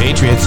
Patriots,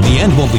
The end won't be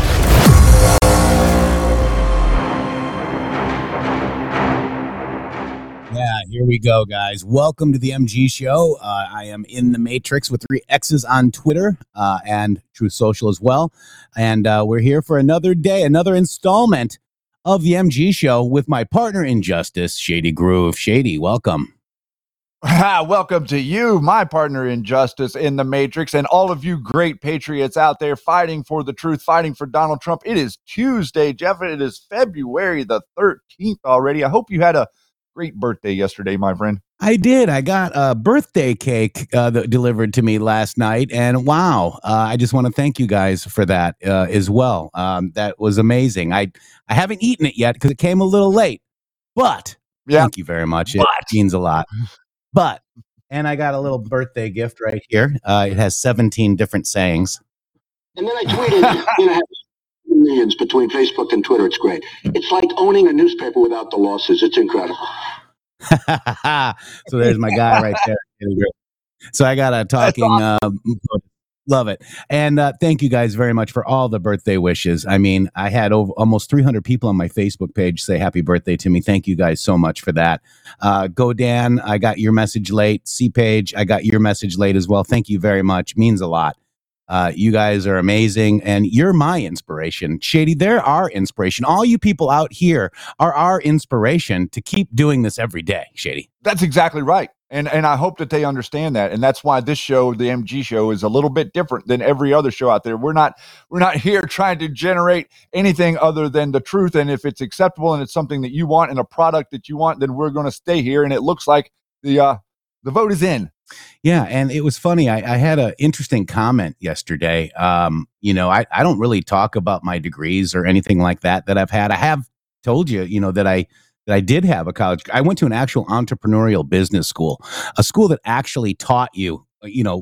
Here we go, guys. Welcome to the MG Show. I am in the Matrix with 3 X's on Twitter and Truth Social as well. And we're here for another day, another installment of the MG Show with my partner in justice, Shady Grove. Shady, welcome. Welcome to you, my partner in justice in the Matrix, and all of you great patriots out there fighting for the truth, fighting for Donald Trump. It is Tuesday, Jeff. It is February the 13th already. I hope you had a great birthday yesterday, my friend. I did. I got a birthday cake delivered to me last night, and wow, I just want to thank you guys for that as well. That was amazing. I haven't eaten it yet because it came a little late, but thank you very much. It means a lot. But, and I got a little birthday gift right here. It has 17 different sayings. And then I tweeted, millions between Facebook and Twitter. It's great. It's like owning a newspaper without the losses. It's incredible. So there's my guy right there. So I got a talking. Awesome. Love it. And thank you guys very much for all the birthday wishes. I mean, I had over almost 300 people on my Facebook page say happy birthday to me. Thank you guys so much for that. Go Dan, I got your message late. C Page, I got your message late as well. Thank you very much. Means a lot. You guys are amazing, and you're my inspiration. Shady, they're our inspiration. All you people out here are our inspiration to keep doing this every day, Shady. That's exactly right, and I hope that they understand that, and that's why this show, the MG Show, is a little bit different than every other show out there. We're not here trying to generate anything other than the truth, and if it's acceptable and it's something that you want and a product that you want, then we're going to stay here, and it looks like the vote is in. Yeah, and it was funny. I had an interesting comment yesterday. I don't really talk about my degrees or anything like that I've had. I have told you, that I did have a college. I went to an actual entrepreneurial business school, a school that actually taught you,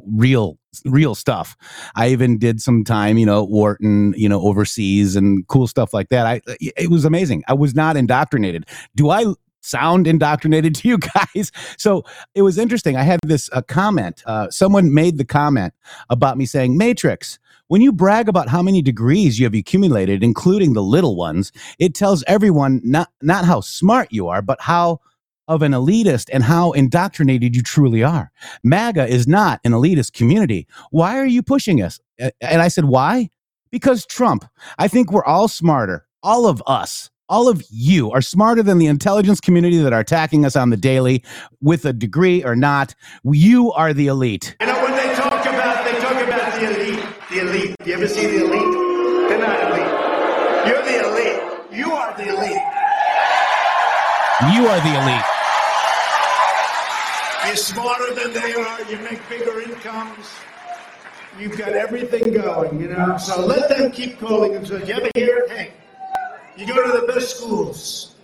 real stuff. I even did some time, at Wharton, overseas and cool stuff like that. It was amazing. I was not indoctrinated. Do I sound indoctrinated to you guys? So it was interesting. I had this comment. Someone made the comment about me saying, Matrix, when you brag about how many degrees you have accumulated, including the little ones, it tells everyone not how smart you are, but how of an elitist and how indoctrinated you truly are. MAGA is not an elitist community. Why are you pushing us? And I said, why? Because Trump. I think we're all smarter. All of us. All of you are smarter than the intelligence community that are attacking us on the daily, with a degree or not. You are the elite. You know, when they talk about not the elite. The elite. You ever see the elite? They're not elite. You're the elite. You are the elite. You are the elite. You're smarter than they are. You make bigger incomes. You've got everything going, you know. So let them keep calling themselves. You ever hear it? Hey, you go to the best schools.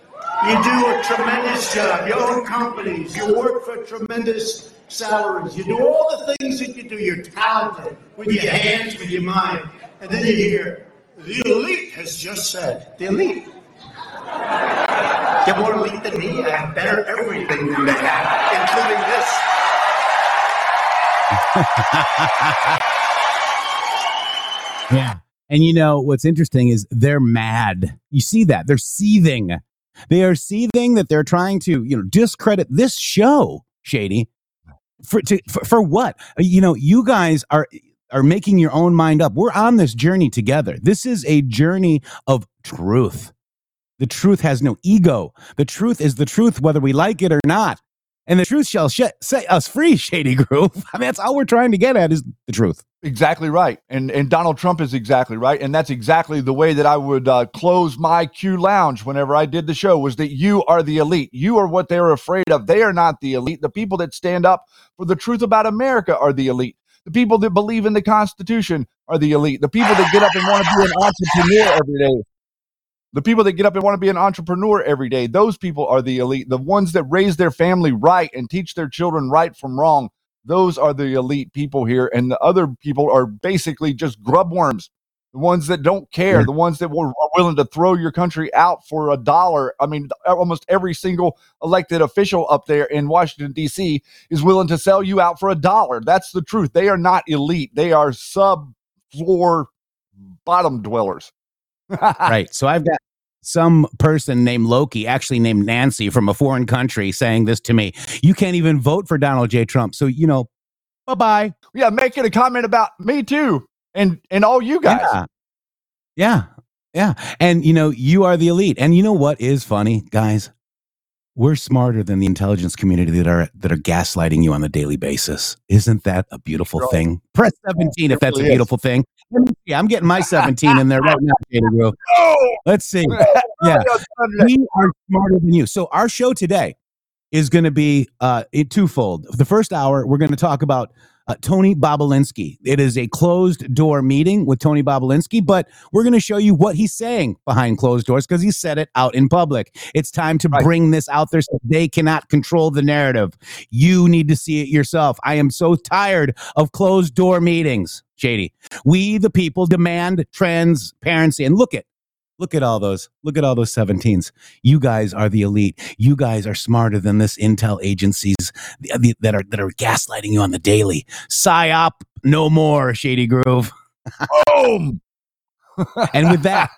You do a tremendous job. You own companies. You work for tremendous salaries. You do all the things that you do. You're talented with your hands, with your mind. And then you hear, the elite has just said, the elite. They're more elite than me. I have better everything than they have, including this. Yeah. And you know, what's interesting is they're mad. You see that. They're seething. They are seething that they're trying to, you know, discredit this show, Shady. For what? You know, you guys are making your own mind up. We're on this journey together. This is a journey of truth. The truth has no ego. The truth is the truth, whether we like it or not. And the truth shall set us free, Shady Grove. I mean, that's all we're trying to get at is the truth. Exactly right. And Donald Trump is exactly right. And that's exactly the way that I would close my Q Lounge whenever I did the show, was that you are the elite. You are what they're afraid of. They are not the elite. The people that stand up for the truth about America are the elite. The people that believe in the Constitution are the elite. The people that get up and want to be an entrepreneur every day. The people that get up and want to be an entrepreneur every day, those people are the elite. The ones that raise their family right and teach their children right from wrong, those are the elite people here. And the other people are basically just grub worms, the ones that don't care, the ones that were willing to throw your country out for a dollar. I mean, almost every single elected official up there in Washington, D.C. is willing to sell you out for a dollar. That's the truth. They are not elite. They are sub-floor bottom dwellers. Right. So I've got some person named Loki, actually named Nancy, from a foreign country saying this to me. You can't even vote for Donald J. Trump. So, you know, bye-bye. Yeah, making a comment about me too and all you guys. Yeah. And, you know, you are the elite. And you know what is funny, guys? We're smarter than the intelligence community that are gaslighting you on a daily basis. Isn't that a beautiful thing? Press 17 if that's a beautiful thing. Yeah, I'm getting my 17 in there right now, Shady. Let's see. Yeah, we are smarter than you. So our show today is going to be twofold. The first hour, we're going to talk about Tony Bobulinski. It is a closed-door meeting with Tony Bobulinski, but we're going to show you what he's saying behind closed doors because he said it out in public. It's time to bring this out there so they cannot control the narrative. You need to see it yourself. I am so tired of closed-door meetings, Shady. We, the people, demand transparency. And look at all those 17s. You guys are the elite. You guys are smarter than this intel agencies that are gaslighting you on the daily. PSYOP, no more, Shady Grove. Boom! And with that,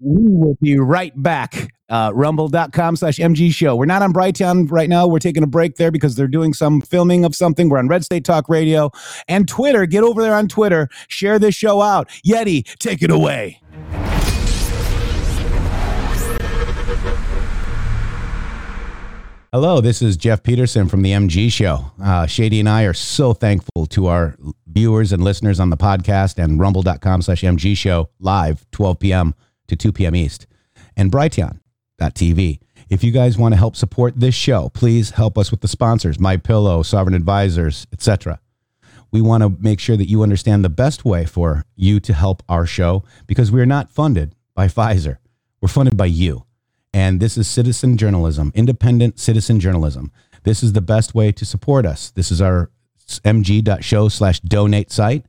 we will be right back. Rumble.com/MG Show. We're not on Brighteon right now. We're taking a break there because they're doing some filming of something. We're on Red State Talk Radio and Twitter. Get over there on Twitter. Share this show out. Yeti, take it away. Hello, this is Jeff Peterson from the MG Show. Shady and I are so thankful to our viewers and listeners on the podcast and rumble.com/MG Show live 12 p.m. to 2 p.m. East and Brighteon.tv. If you guys want to help support this show, please help us with the sponsors, MyPillow, Sovereign Advisors, etc. We want to make sure that you understand the best way for you to help our show because we are not funded by Pfizer. We're funded by you. And this is citizen journalism, independent citizen journalism. This is the best way to support us. This is our mg.show/donate site.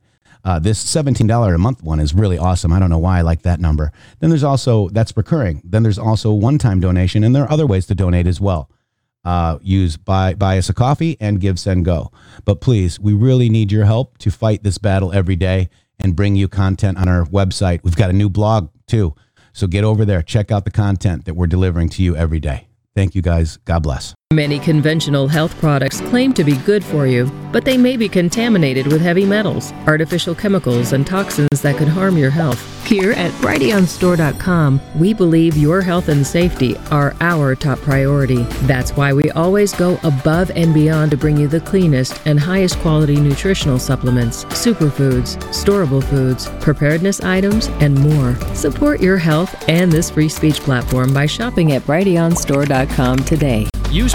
This $17 a month one is really awesome. I don't know why I like that number. Then there's also, that's recurring. Then there's also one-time donation, and there are other ways to donate as well. Buy us a coffee and give, send, go. But please, we really need your help to fight this battle every day and bring you content on our website. We've got a new blog too. So get over there, check out the content that we're delivering to you every day. Thank you guys. God bless. Many conventional health products claim to be good for you, but they may be contaminated with heavy metals, artificial chemicals, and toxins that could harm your health. Here at BrighteonStore.com, we believe your health and safety are our top priority. That's why we always go above and beyond to bring you the cleanest and highest quality nutritional supplements, superfoods, storable foods, preparedness items, and more. Support your health and this free speech platform by shopping at BrighteonStore.com today. Use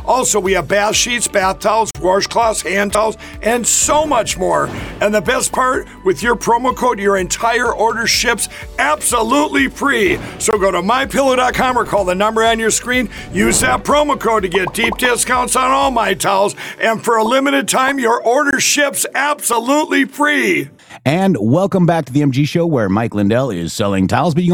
Also, we have bath sheets, bath towels, washcloths, hand towels, and so much more. And the best part, with your promo code, your entire order ships absolutely free. So go to MyPillow.com or call the number on your screen. Use that promo code to get deep discounts on all My Towels. And for a limited time, your order ships absolutely free. And welcome back to the MG Show, where Mike Lindell is selling towels, but you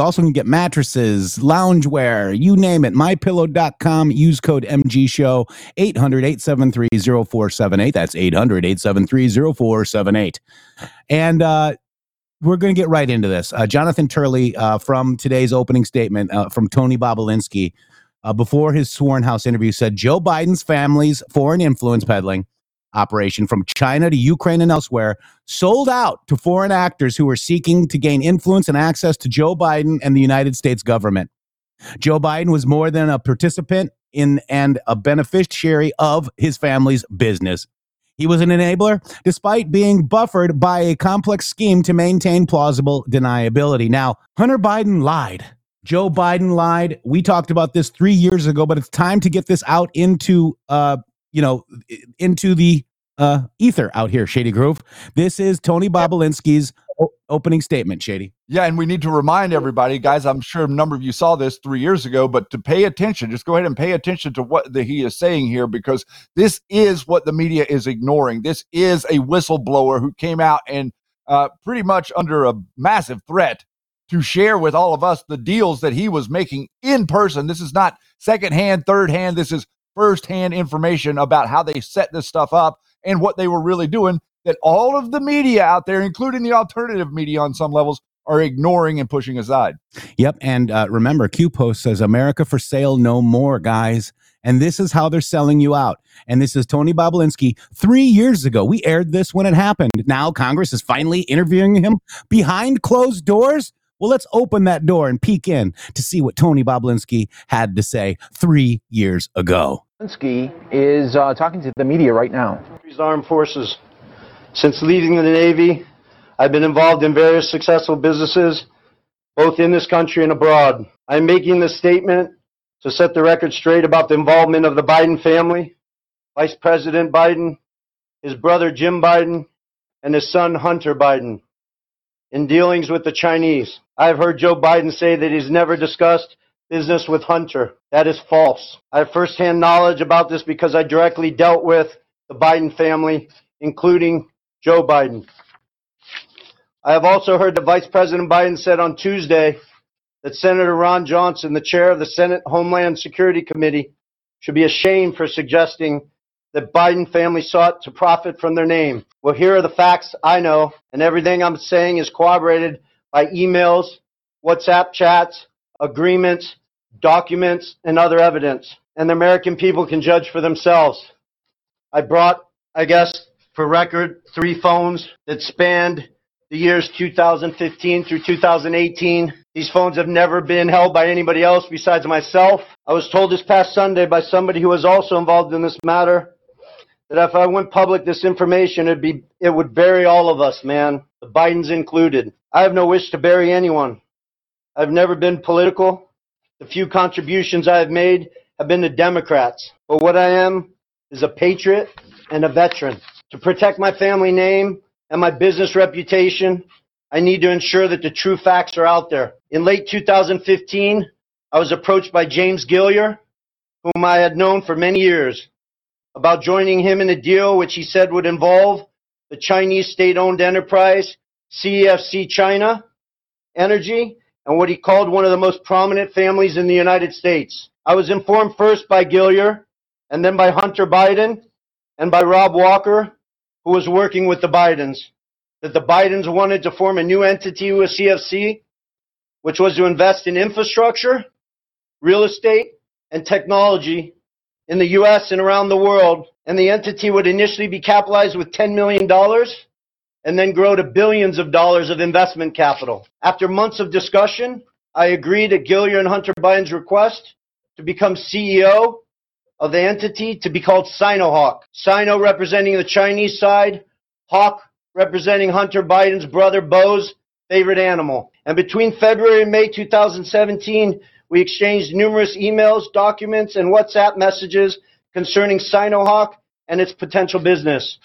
also can get mattresses, loungewear, you name it. MyPillow.com. Use code MGSHOW, 800-873-0478. That's 800-873-0478. And we're going to get right into this. Jonathan Turley, from today's opening statement, from Tony Bobulinski, before his sworn house interview, said Joe Biden's family's foreign influence peddling operation from China to Ukraine and elsewhere sold out to foreign actors who were seeking to gain influence and access to Joe Biden and the United States government. Joe Biden was more than a participant in and a beneficiary of his family's business. He was an enabler, despite being buffered by a complex scheme to maintain plausible deniability. Now, Hunter Biden lied. Joe Biden lied. We talked about this 3 years ago, but it's time to get this out into the ether out here, Shady Grove. This is Tony Bobulinski's opening statement, Shady. Yeah, and we need to remind everybody, guys, I'm sure a number of you saw this 3 years ago, but to pay attention, just go ahead and pay attention to what he is saying here, because this is what the media is ignoring. This is a whistleblower who came out and pretty much under a massive threat to share with all of us the deals that he was making in person. This is not secondhand, thirdhand. This is firsthand information about how they set this stuff up and what they were really doing, that all of the media out there, including the alternative media on some levels, are ignoring and pushing aside. Yep. And remember, Q-Post says America for sale no more, guys. And this is how they're selling you out. And this is Tony Bobulinski 3 years ago. We aired this when it happened. Now Congress is finally interviewing him behind closed doors. Well, let's open that door and peek in to see what Tony Bobulinski had to say 3 years ago. Bobulinski is talking to the media right now. Armed forces. Since leaving the Navy, I've been involved in various successful businesses, both in this country and abroad. I'm making this statement to set the record straight about the involvement of the Biden family, Vice President Biden, his brother Jim Biden, and his son Hunter Biden, in dealings with the Chinese. I've heard Joe Biden say that he's never discussed business with Hunter. That is false. I have firsthand knowledge about this because I directly dealt with the Biden family, including Joe Biden. I have also heard that Vice President Biden said on Tuesday that Senator Ron Johnson, the chair of the Senate Homeland Security Committee, should be ashamed for suggesting that Biden family sought to profit from their name. Well, here are the facts I know, and everything I'm saying is corroborated by emails, WhatsApp chats, agreements, documents, and other evidence. And the American people can judge for themselves. I brought, I guess, for record, 3 phones that spanned the years 2015 through 2018. These phones have never been held by anybody else besides myself. I was told this past Sunday by somebody who was also involved in this matter that if I went public this information, it would bury all of us, man, the Bidens included. I have no wish to bury anyone. I've never been political. The few contributions I have made have been to Democrats. But what I am is a patriot and a veteran. To protect my family name and my business reputation, I need to ensure that the true facts are out there. In late 2015, I was approached by James Gilliar, whom I had known for many years, about joining him in a deal which he said would involve the Chinese state-owned enterprise, CEFC China Energy, and what he called one of the most prominent families in the United States. I was informed first by Gilliar, and then by Hunter Biden, and by Rob Walker, who was working with the Bidens, that the Bidens wanted to form a new entity with CEFC, which was to invest in infrastructure, real estate, and technology in the U.S. and around the world, and the entity would initially be capitalized with $10 million and then grow to billions of dollars of investment capital. After months of discussion, I agreed at Gilliar and Hunter Biden's request to become CEO of the entity, to be called Sinohawk. Sino representing the Chinese side, Hawk representing Hunter Biden's brother Bo's favorite animal. And between February and May 2017, we exchanged numerous emails, documents, and WhatsApp messages concerning Sinohawk and its potential business.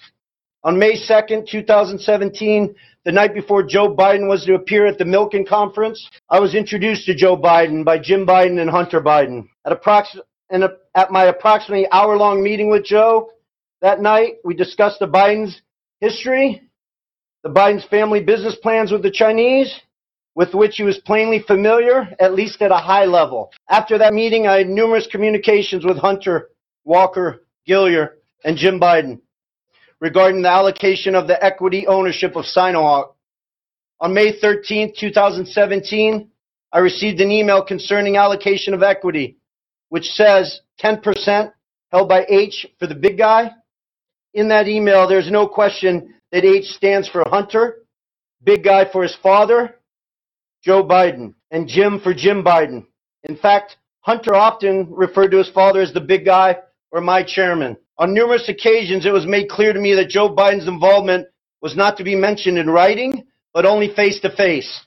On May 2nd, 2017, the night before Joe Biden was to appear at the Milken Conference, I was introduced to Joe Biden by Jim Biden and Hunter Biden. At my approximately hour-long meeting with Joe that night, we discussed the Bidens' history, the Bidens' family business plans with the Chinese, with which he was plainly familiar, at least at a high level. After that meeting, I had numerous communications with Hunter, Walker, Gilliar, and Jim Biden regarding the allocation of the equity ownership of Sinohawk. On May 13, 2017, I received an email concerning allocation of equity, which says 10% held by H for the big guy. In that email, there's no question that H stands for Hunter, big guy for his father, Joe Biden, and Jim for Jim Biden. In fact, Hunter often referred to his father as the big guy or my chairman. On numerous occasions, it was made clear to me that Joe Biden's involvement was not to be mentioned in writing, but only face-to-face.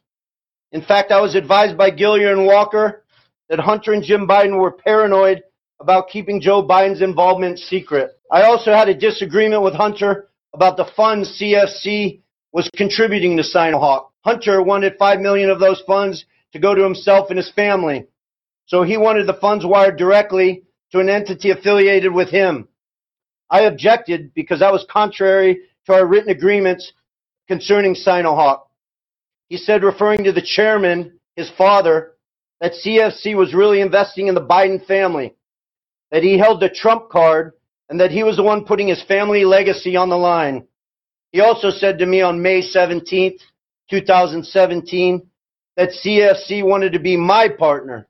In fact, I was advised by Gilliar and Walker that Hunter and Jim Biden were paranoid about keeping Joe Biden's involvement secret. I also had a disagreement with Hunter about the funds CFC was contributing to Sinohawk. Hunter wanted $5 million of those funds to go to himself and his family, so he wanted the funds wired directly to an entity affiliated with him. I objected because that was contrary to our written agreements concerning Sinohawk. He said, referring to the chairman, his father, that CFC was really investing in the Biden family, that he held the Trump card, and that he was the one putting his family legacy on the line. He also said to me on May 17th, 2017, that CFC wanted to be my partner,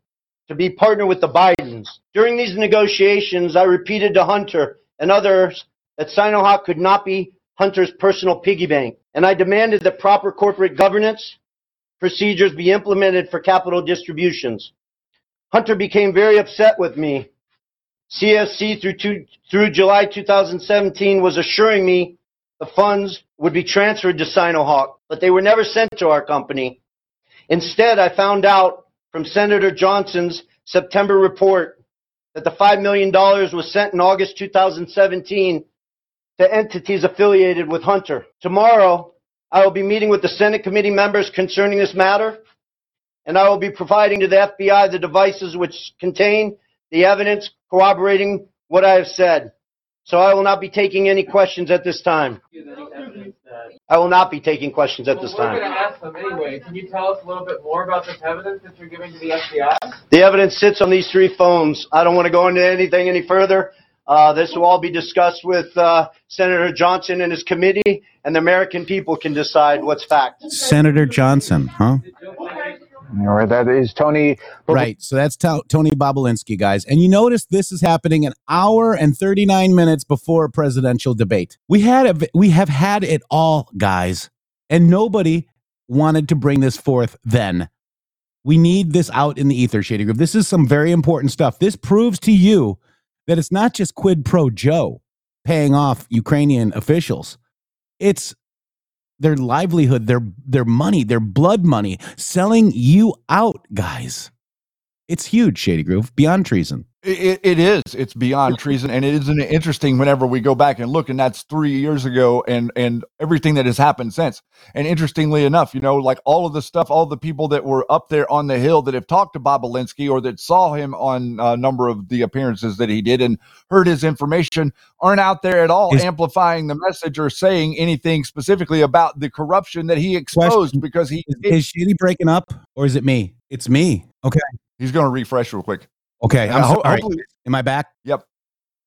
to be partner with the Bidens. During these negotiations, I repeated to Hunter and others that Sinohawk could not be Hunter's personal piggy bank, and I demanded that proper corporate governance procedures be implemented for capital distributions. Hunter became very upset with me. CFC through July 2017 was assuring me the funds would be transferred to Sinohawk, but they were never sent to our company. Instead, I found out from Senator Johnson's September report that the $5 million was sent in August 2017 to entities affiliated with Hunter. Tomorrow, I will be meeting with the Senate committee members concerning this matter, and I will be providing to the FBI the devices which contain the evidence corroborating what I have said. So I will not be taking any questions at this time. I will not be taking questions at this time. We're going to ask them anyway. Can you tell us a little bit more about this evidence that you're giving to the FBI? The evidence sits on these three phones. I don't want to go into anything any further. This will all be discussed with Senator Johnson and his committee, and the American people can decide what's fact. Senator Johnson, huh? All right, that is Tony. Right, so that's Tony Bobulinski, guys. And you notice this is happening an hour and 39 minutes before a presidential debate. We have had it all, guys, and nobody wanted to bring this forth then. We need this out in the ether, Shady Grove. This is some very important stuff. This proves to you that it's not just quid pro Joe paying off Ukrainian officials. It's their livelihood, their money, their blood money, selling you out, guys. It's huge, Shady Grove, beyond treason. It is. It's beyond treason. And it isn't interesting whenever we go back and look, and that's 3 years ago and everything that has happened since. And interestingly enough, you know, like all of the stuff, all the people that were up there on the Hill that have talked to Bobulinski or that saw him on a number of the appearances that he did and heard his information aren't out there at all amplifying the message or saying anything specifically about the corruption that he exposed because he... Is Shady breaking up or is it me? It's me. Okay. He's going to refresh real quick. Okay. All right. Am I back? Yep.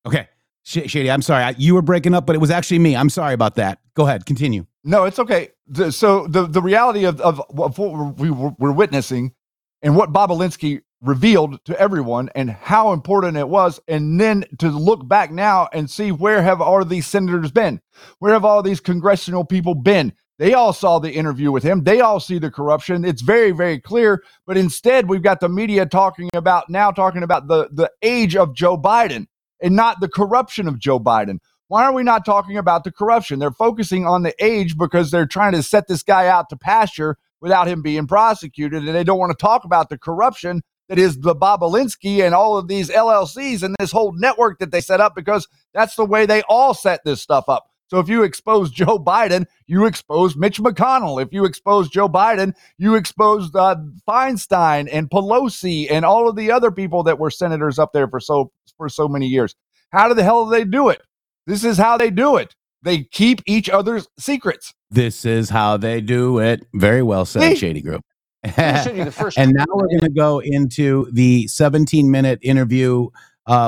Okay. Shady, I'm sorry. You were breaking up, but it was actually me. I'm sorry about that. Go ahead. Continue. No, it's okay. So the reality of what we're witnessing and what Bobulinski revealed to everyone and how important it was, and then to look back now and see where have all these senators been? Where have all these congressional people been? They all saw the interview with him. They all see the corruption. It's very, very clear. But instead, we've got the media talking about the age of Joe Biden and not the corruption of Joe Biden. Why are we not talking about the corruption? They're focusing on the age because they're trying to set this guy out to pasture without him being prosecuted. And they don't want to talk about the corruption that is the Bobulinski and all of these LLCs and this whole network that they set up, because that's the way they all set this stuff up. So if you expose Joe Biden, you expose Mitch McConnell. If you expose Joe Biden, you expose Feinstein and Pelosi and all of the other people that were senators up there for so many years. How the hell do they do it? This is how they do it. They keep each other's secrets. This is how they do it. Very well said, Shady Grove. And now we're going to go into the 17-minute interview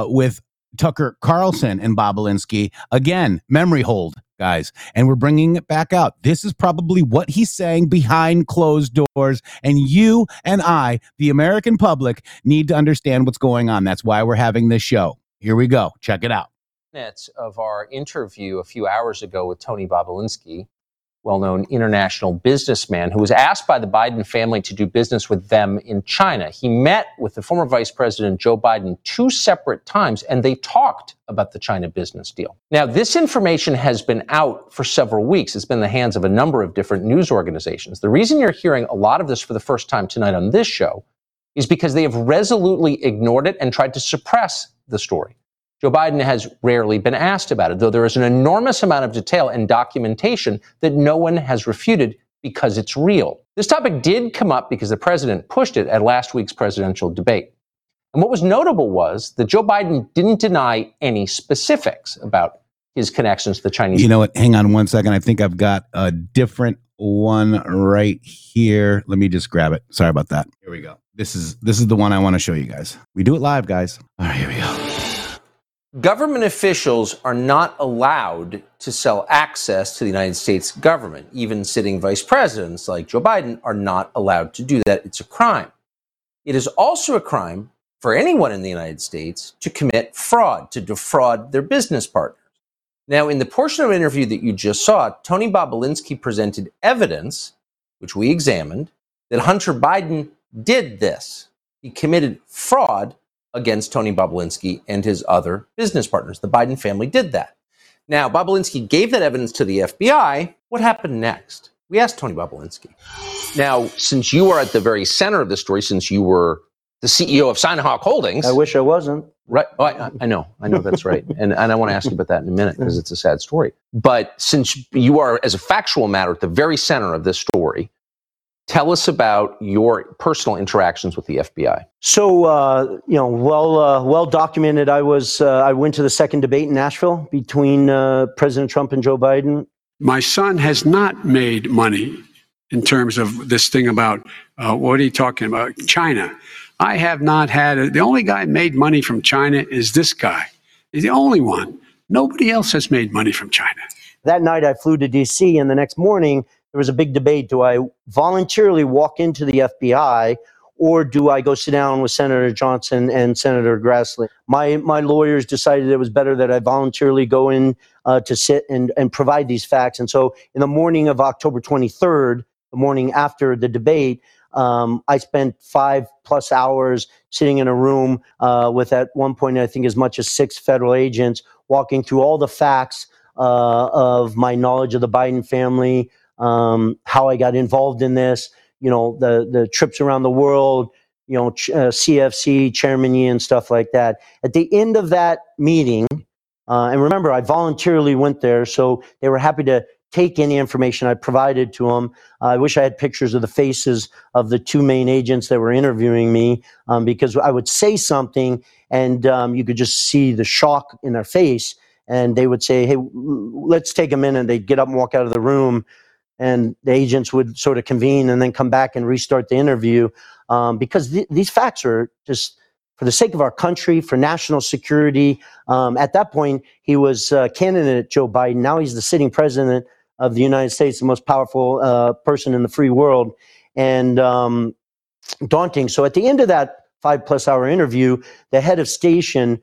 with Tucker Carlson and Bobulinski. Again, memory hold, guys, and we're bringing it back out. This is probably what he's saying behind closed doors, and you and I, the American public, need to understand what's going on. That's why we're having this show. Here we go. Check it out. Minutes of our interview a few hours ago with Tony Bobulinski, well-known international businessman who was asked by the Biden family to do business with them in China. He met with the former Vice President Joe Biden two separate times, and they talked about the China business deal. Now, this information has been out for several weeks. It's been in the hands of a number of different news organizations. The reason you're hearing a lot of this for the first time tonight on this show is because they have resolutely ignored it and tried to suppress the story. Joe Biden has rarely been asked about it, though there is an enormous amount of detail and documentation that no one has refuted because it's real. This topic did come up because the president pushed it at last week's presidential debate. And what was notable was that Joe Biden didn't deny any specifics about his connections to the Chinese. You know what? Hang on one second. I think I've got a different one right here. Let me just grab it. Sorry about that. Here we go. This is the one I want to show you guys. We do it live, guys. All right, here we go. Government officials are not allowed to sell access to the United States government. Even sitting vice presidents like Joe Biden are not allowed to do that. It's a crime. It is also a crime for anyone in the United States to commit fraud, to defraud their business partners. Now, in the portion of an interview that you just saw, Tony Bobulinski presented evidence, which we examined, that Hunter Biden did this. He committed fraud against Tony Bobulinski and his other business partners. The Biden family did that. Now, Bobulinski gave that evidence to the FBI. What happened next? We asked Tony Bobulinski. Now, since you are at the very center of the story, since you were the CEO of Sinohawk Holdings. I wish I wasn't. Right. Oh, I know that's right. And I want to ask you about that in a minute because it's a sad story. But since you are, as a factual matter, at the very center of this story, tell us about your personal interactions with the FBI. So, well documented. I went to the second debate in Nashville between President Trump and Joe Biden. My son has not made money in terms of this thing about what are you talking about? China. I have not had the only guy made money from China is this guy. He's the only one. Nobody else has made money from China. That night I flew to D.C. and the next morning there was a big debate. Do I voluntarily walk into the FBI or do I go sit down with Senator Johnson and Senator Grassley? My lawyers decided it was better that I voluntarily go in to sit and provide these facts. And so in the morning of October 23rd, the morning after the debate, I spent 5+ hours sitting in a room with at one point, I think as much as 6 federal agents walking through all the facts of my knowledge of the Biden family, how I got involved in this, you know, the trips around the world, CEFC Chairman Yee and stuff like that. At the end of that meeting, and remember, I voluntarily went there, so they were happy to take any information I provided to them. I wish I had pictures of the faces of the two main agents that were interviewing me, because I would say something and you could just see the shock in their face. And they would say, hey, let's take a minute. They'd get up and walk out of the room, and the agents would sort of convene and then come back and restart the interview, because these facts are just, for the sake of our country, for national security. At that point, he was candidate Joe Biden. Now he's the sitting president of the United States, the most powerful person in the free world, and daunting. So at the end of that 5+ hour interview, the head of station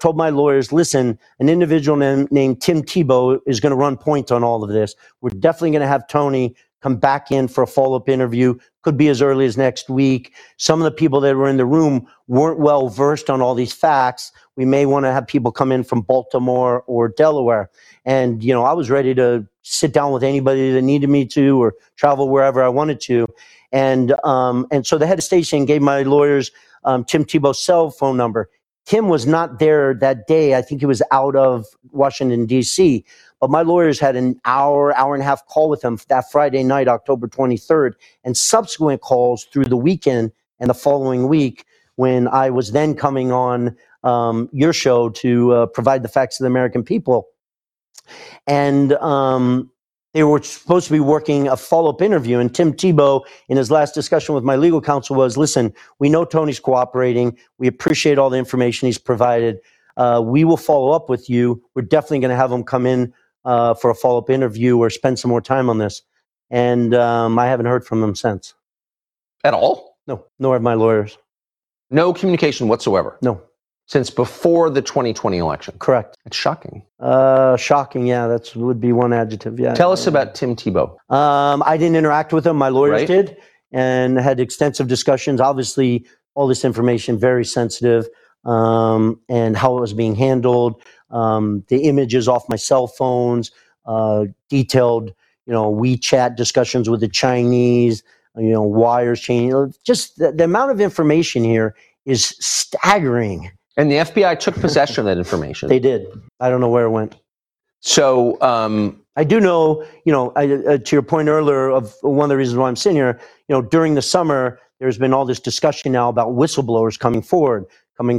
told my lawyers, listen, an individual named Tim Thibault is going to run point on all of this. We're definitely going to have Tony come back in for a follow-up interview. Could be as early as next week. Some of the people that were in the room weren't well versed on all these facts. We may want to have people come in from Baltimore or Delaware. And, you know, I was ready to sit down with anybody that needed me to, or travel wherever I wanted to. And so the head of station gave my lawyers Tim Thibault's cell phone number. Tim was not there that day. I think he was out of Washington, D.C., but my lawyers had an hour and a half call with him that Friday night, October 23rd, and subsequent calls through the weekend and the following week, when I was then coming on your show to provide the facts to the American people. And they were supposed to be working a follow-up interview. And Tim Thibault, in his last discussion with my legal counsel, was, listen, we know Tony's cooperating. We appreciate all the information he's provided. We will follow up with you. We're definitely going to have him come in for a follow-up interview or spend some more time on this. And I haven't heard from him since. At all? No, nor have my lawyers. No communication whatsoever? No. Since before the 2020 election? Correct. It's shocking. Shocking, yeah. That would be one adjective, yeah. Tell us about Tim Thibault. I didn't interact with him. My lawyers did, and had extensive discussions. Obviously, all this information, very sensitive, and how it was being handled, the images off my cell phones, detailed, WeChat discussions with the Chinese, wires changing. Just the amount of information here is staggering. And the FBI took possession of that information. They did. I don't know where it went. So I do know, to your point earlier, of one of the reasons why I'm sitting here, during the summer, there's been all this discussion now about whistleblowers coming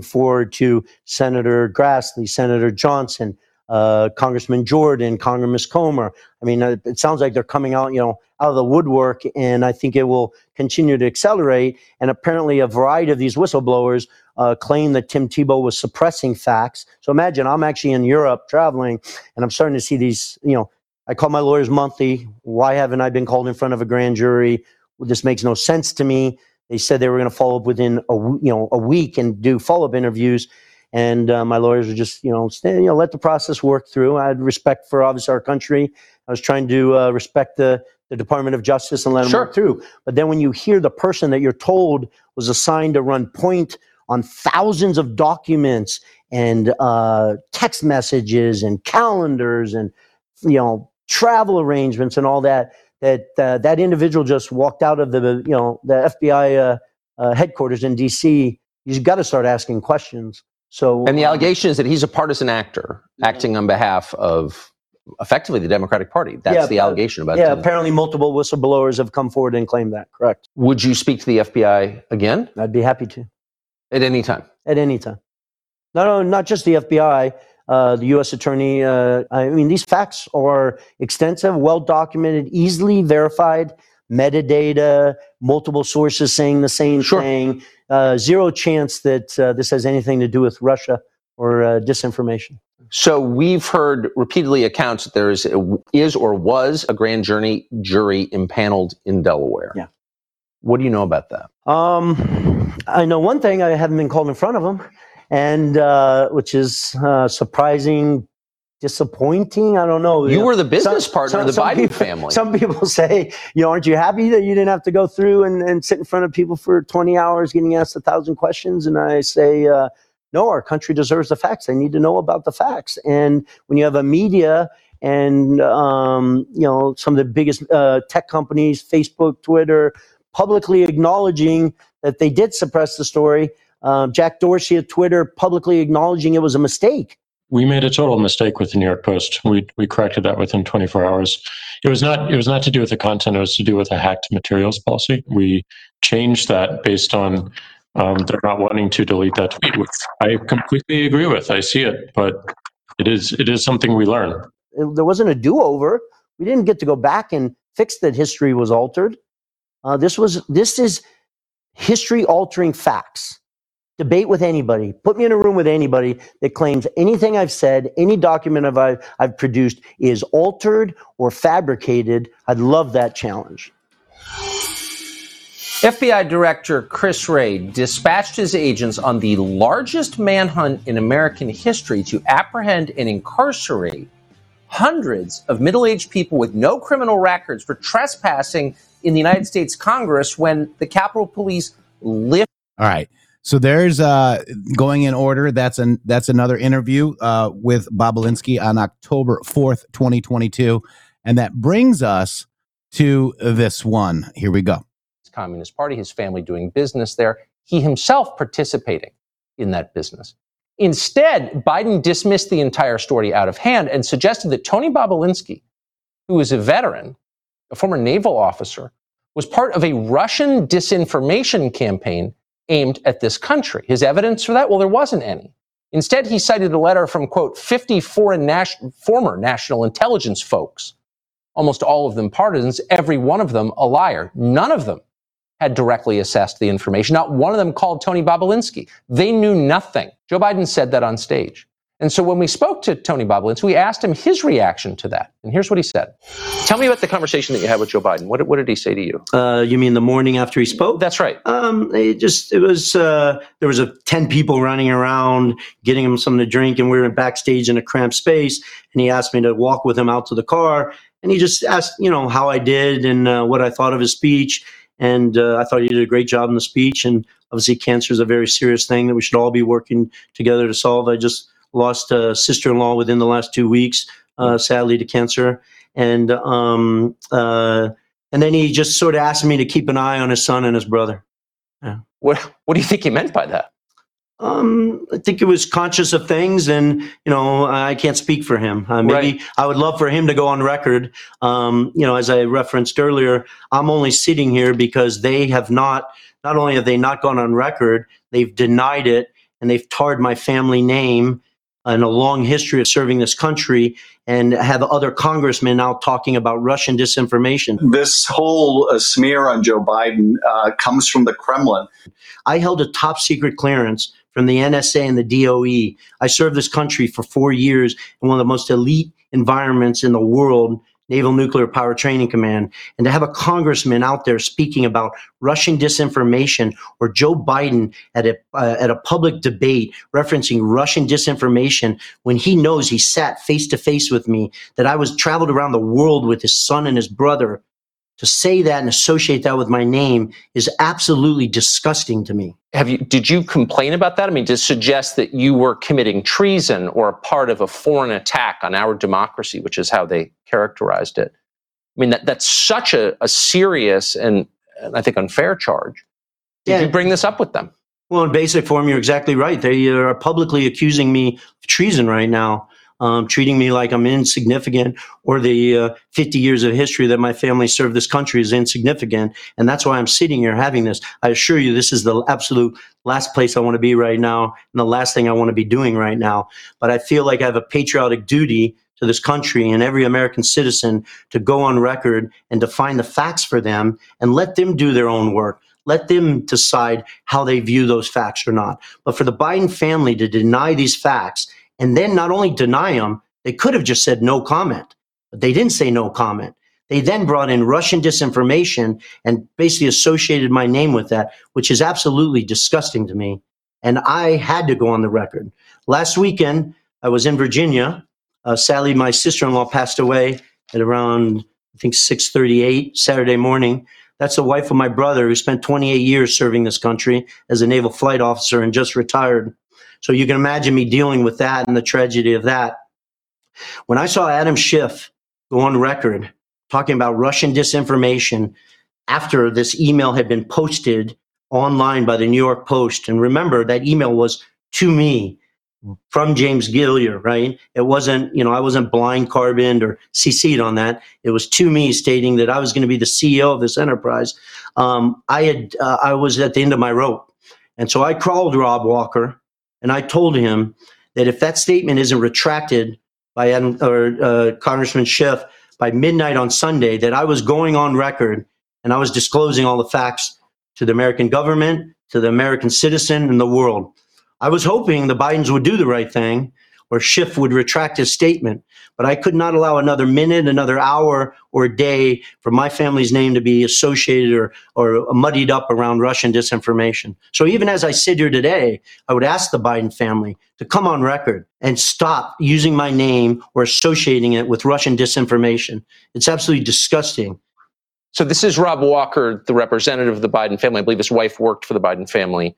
forward to Senator Grassley, Senator Johnson, Congressman Jordan, Congressman Comer. I mean, it sounds like they're coming out, out of the woodwork, and I think it will continue to accelerate. And apparently a variety of these whistleblowers claim that Tim Thibault was suppressing facts. So imagine, I'm actually in Europe traveling, and I'm starting to see these, I call my lawyers monthly. Why haven't I been called in front of a grand jury? Well, this makes no sense to me. They said they were going to follow up within a week and do follow-up interviews. And my lawyers were just, let the process work through. I had respect for, obviously, our country. I was trying to respect the Department of Justice and let them work through. But then when you hear the person that you're told was assigned to run point on thousands of documents and text messages and calendars and, travel arrangements and all that, that individual just walked out of the FBI headquarters in D.C., you've got to start asking questions. So, and the allegation is that he's a partisan actor acting on behalf of effectively the Democratic Party. That's the allegation about Tim. Apparently multiple whistleblowers have come forward and claimed that. Correct. Would you speak to the FBI again? I'd be happy to. At any time? At any time. No, not just the FBI, the U.S. attorney. I mean, these facts are extensive, well-documented, easily verified, metadata, multiple sources saying the same thing. Zero chance that this has anything to do with Russia or disinformation. So we've heard repeatedly accounts that there is or was a grand jury impaneled in Delaware. Yeah. What do you know about that? I know one thing. I haven't been called in front of them, and which is surprising, disappointing. I don't know. You were the business partner of the Biden family. Some people say, aren't you happy that you didn't have to go through and sit in front of people for 20 hours getting asked 1,000 questions? And I say, no, our country deserves the facts. They need to know about the facts. And when you have a media and some of the biggest tech companies, Facebook, Twitter, publicly acknowledging that they did suppress the story. Jack Dorsey at Twitter publicly acknowledging it was a mistake. We made a total mistake with the New York Post. We corrected that within 24 hours. It was not to do with the content. It was to do with a hacked materials policy. We changed that based on they're not wanting to delete that tweet, which I completely agree with. I see it, but it is something we learn. There wasn't a do-over. We didn't get to go back and fix that history was altered. This is history-altering facts. Debate with anybody. Put me in a room with anybody that claims anything I've said, any document I've produced is altered or fabricated. I'd love that challenge. FBI Director Chris Wray dispatched his agents on the largest manhunt in American history to apprehend and incarcerate hundreds of middle-aged people with no criminal records for trespassing in the United States Congress when the Capitol Police lifted. All right. So there's going in order. That's another interview with Bobulinski on October 4th, 2022. And that brings us to this one. Here we go. Communist Party, his family doing business there, he himself participating in that business. Instead, Biden dismissed the entire story out of hand and suggested that Tony Bobulinski, who is a veteran, a former naval officer, was part of a Russian disinformation campaign aimed at this country. His evidence for that? Well, there wasn't any. Instead, he cited a letter from, quote, 50 former national intelligence folks, almost all of them partisans, every one of them a liar. None of them had directly assessed the information. Not one of them called Tony Bobulinski. They knew nothing. Joe Biden said that on stage. And so when we spoke to Tony Bobulinski, we asked him his reaction to that. And here's what he said. Tell me about the conversation that you had with Joe Biden. What did he say to you? You mean the morning after he spoke? That's right. It was there was 10 people running around getting him something to drink, and we were backstage in a cramped space. And he asked me to walk with him out to the car. And he just asked, how I did and what I thought of his speech. And I thought he did a great job in the speech. And obviously cancer is a very serious thing that we should all be working together to solve. I just lost a sister-in-law within the last 2 weeks, sadly, to cancer. And then he just sort of asked me to keep an eye on his son and his brother. Yeah. What do you think he meant by that? I think he was conscious of things, and I can't speak for him. Maybe right. I would love for him to go on record. As I referenced earlier, I'm only sitting here because they have not only have they not gone on record, they've denied it, and they've tarred my family name and a long history of serving this country, and have other congressmen now talking about Russian disinformation. This whole smear on Joe Biden comes from the Kremlin. I held a top secret clearance from the NSA and the DOE. I served this country for 4 years in one of the most elite environments in the world, Naval Nuclear Power Training Command. And to have a congressman out there speaking about Russian disinformation, or Joe Biden at a public debate referencing Russian disinformation, when he knows, he sat face to face with me, that I was traveled around the world with his son and his brother, to say that and associate that with my name is absolutely disgusting to me. Did you complain about that? I mean, to suggest that you were committing treason or a part of a foreign attack on our democracy, which is how they characterized it. I mean, that's such a serious and I think unfair charge. Did you bring this up with them? Well, in basic form, you're exactly right. They are publicly accusing me of treason right now. Treating me like I'm insignificant, or the 50 years of history that my family served this country is insignificant. And that's why I'm sitting here having this. I assure you, this is the absolute last place I want to be right now, and the last thing I want to be doing right now. But I feel like I have a patriotic duty to this country and every American citizen to go on record and define the facts for them and let them do their own work. Let them decide how they view those facts or not. But for the Biden family to deny these facts, and then not only deny them, they could have just said no comment, but they didn't say no comment. They then brought in Russian disinformation and basically associated my name with that, which is absolutely disgusting to me. And I had to go on the record. Last weekend, I was in Virginia. Sadly, my sister-in-law passed away at around, 6:38 Saturday morning. That's the wife of my brother, who spent 28 years serving this country as a naval flight officer and just retired. So you can imagine me dealing with that and the tragedy of that. When I saw Adam Schiff go on record talking about Russian disinformation, after this email had been posted online by the New York Post. And remember, that email was to me from James Gilliar, right? It wasn't, you know, I wasn't blind carboned or CC'd on that. It was to me stating that I was going to be the CEO of this enterprise. I was at the end of my rope. And so I called Rob Walker and I told him that if that statement isn't retracted by Congressman Schiff by midnight on Sunday, that I was going on record and I was disclosing all the facts to the American government, to the American citizen, and the world. I was hoping the Bidens would do the right thing or Schiff would retract his statement, but I could not allow another minute, another hour, or day for my family's name to be associated or muddied up around Russian disinformation. So even as I sit here today, I would ask the Biden family to come on record and stop using my name or associating it with Russian disinformation. It's absolutely disgusting. So this is Rob Walker, the representative of the Biden family. I believe his wife worked for the Biden family.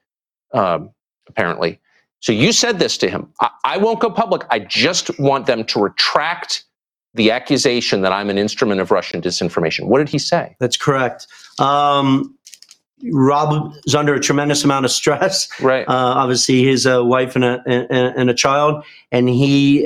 Apparently. So you said this to him. I won't go public. I just want them to retract the accusation that I'm an instrument of Russian disinformation. What did he say? That's correct. Rob is under a tremendous amount of stress. Right. Obviously, his wife and a child. And he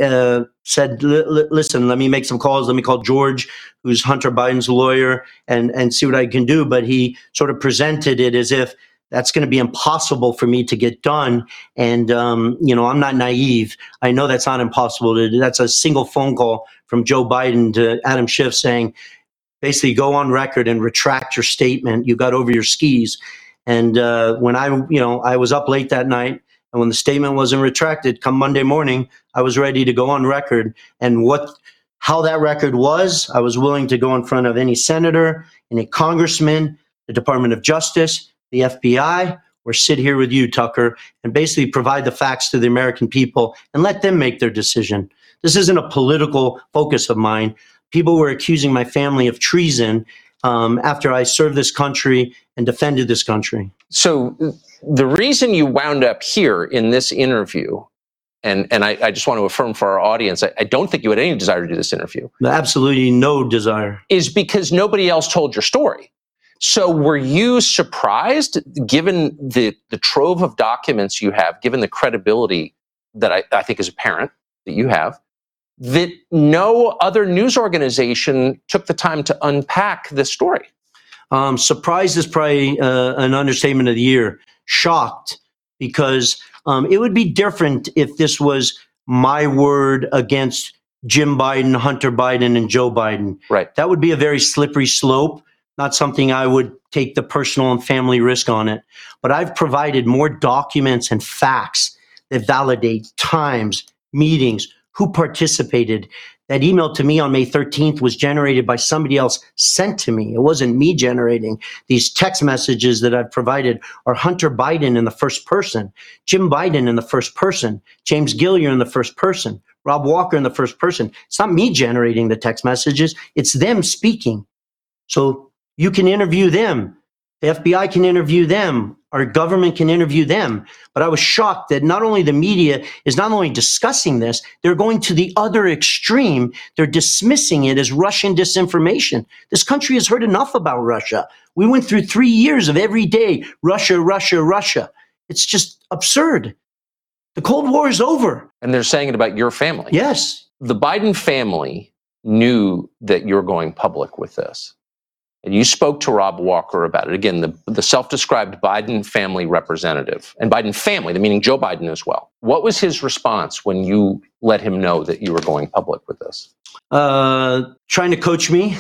said, listen, let me make some calls. Let me call George, who's Hunter Biden's lawyer, and see what I can do. But he sort of presented it as if that's going to be impossible for me to get done. And, you know, I'm not naive. I know that's not impossible to do. That's a single phone call from Joe Biden to Adam Schiff saying, basically, go on record and retract your statement. You got over your skis. And when I was up late that night, and when the statement wasn't retracted, come Monday morning, I was ready to go on record. And how that record was, I was willing to go in front of any senator, any congressman, the Department of Justice, the FBI, or sit here with you, Tucker, and basically provide the facts to the American people and let them make their decision. This isn't a political focus of mine. People were accusing my family of treason after I served this country and defended this country. So the reason you wound up here in this interview, and I just want to affirm for our audience, I don't think you had any desire to do this interview. Absolutely no desire. Is because nobody else told your story. So were you surprised, given the trove of documents you have, given the credibility that I think is apparent that you have, that no other news organization took the time to unpack this story? Surprised is probably an understatement of the year. Shocked, because it would be different if this was my word against Jim Biden, Hunter Biden, and Joe Biden. Right. That would be a very slippery slope. Not something I would take the personal and family risk on it. But I've provided more documents and facts that validate times, meetings, who participated. That email to me on May 13th was generated by somebody else sent to me. It wasn't me generating. These text messages that I've provided are Hunter Biden in the first person, Jim Biden in the first person, James Gilliar in the first person, Rob Walker in the first person. It's not me generating the text messages. It's them speaking. So you can interview them. The FBI can interview them. Our government can interview them. But I was shocked that not only the media is not only discussing this, they're going to the other extreme. They're dismissing it as Russian disinformation. This country has heard enough about Russia. We went through 3 years of every day, Russia, Russia, Russia. It's just absurd. The Cold War is over. And they're saying it about your family. Yes. The Biden family knew that you're going public with this. And you spoke to Rob Walker about it. Again, the self-described Biden family representative, and Biden family, meaning Joe Biden as well. What was his response when you let him know that you were going public with this? Trying to coach me,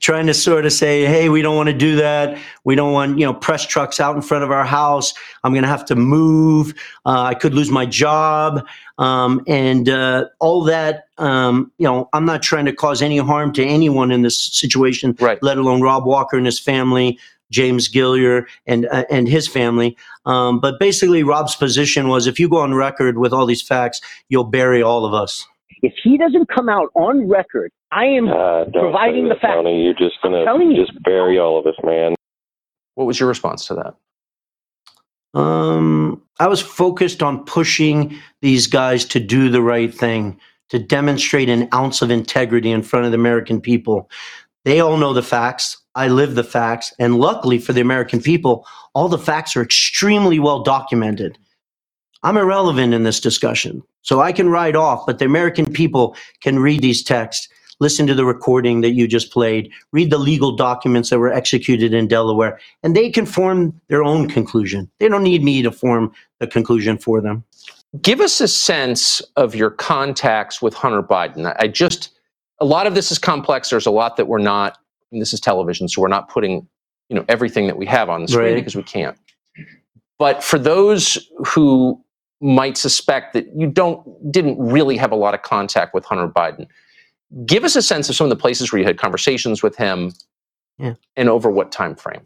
trying to sort of say, hey, we don't want to do that. We don't want, press trucks out in front of our house. I'm going to have to move. I could lose my job. All that, I'm not trying to cause any harm to anyone in this situation, right, let alone Rob Walker and his family, James Gilliar and his family. But basically Rob's position was, if you go on record with all these facts, you'll bury all of us. If he doesn't come out on record, I am providing the facts. Tony, you're just going to just bury all of us, man. What was your response to that? I was focused on pushing these guys to do the right thing, to demonstrate an ounce of integrity in front of the American people. They all know the facts. I live the facts. And luckily for the American people, all the facts are extremely well documented. I'm irrelevant in this discussion, so I can write off, but the American people can read these texts, listen to the recording that you just played, read the legal documents that were executed in Delaware, and they can form their own conclusion. They don't need me to form the conclusion for them. Give us a sense of your contacts with Hunter Biden. A lot of this is complex. There's a lot that we're not, and this is television, so we're not putting, everything that we have on the screen because we can't. But for those who might suspect that you didn't really have a lot of contact with Hunter Biden, give us a sense of some of the places where you had conversations with him and over what time frame.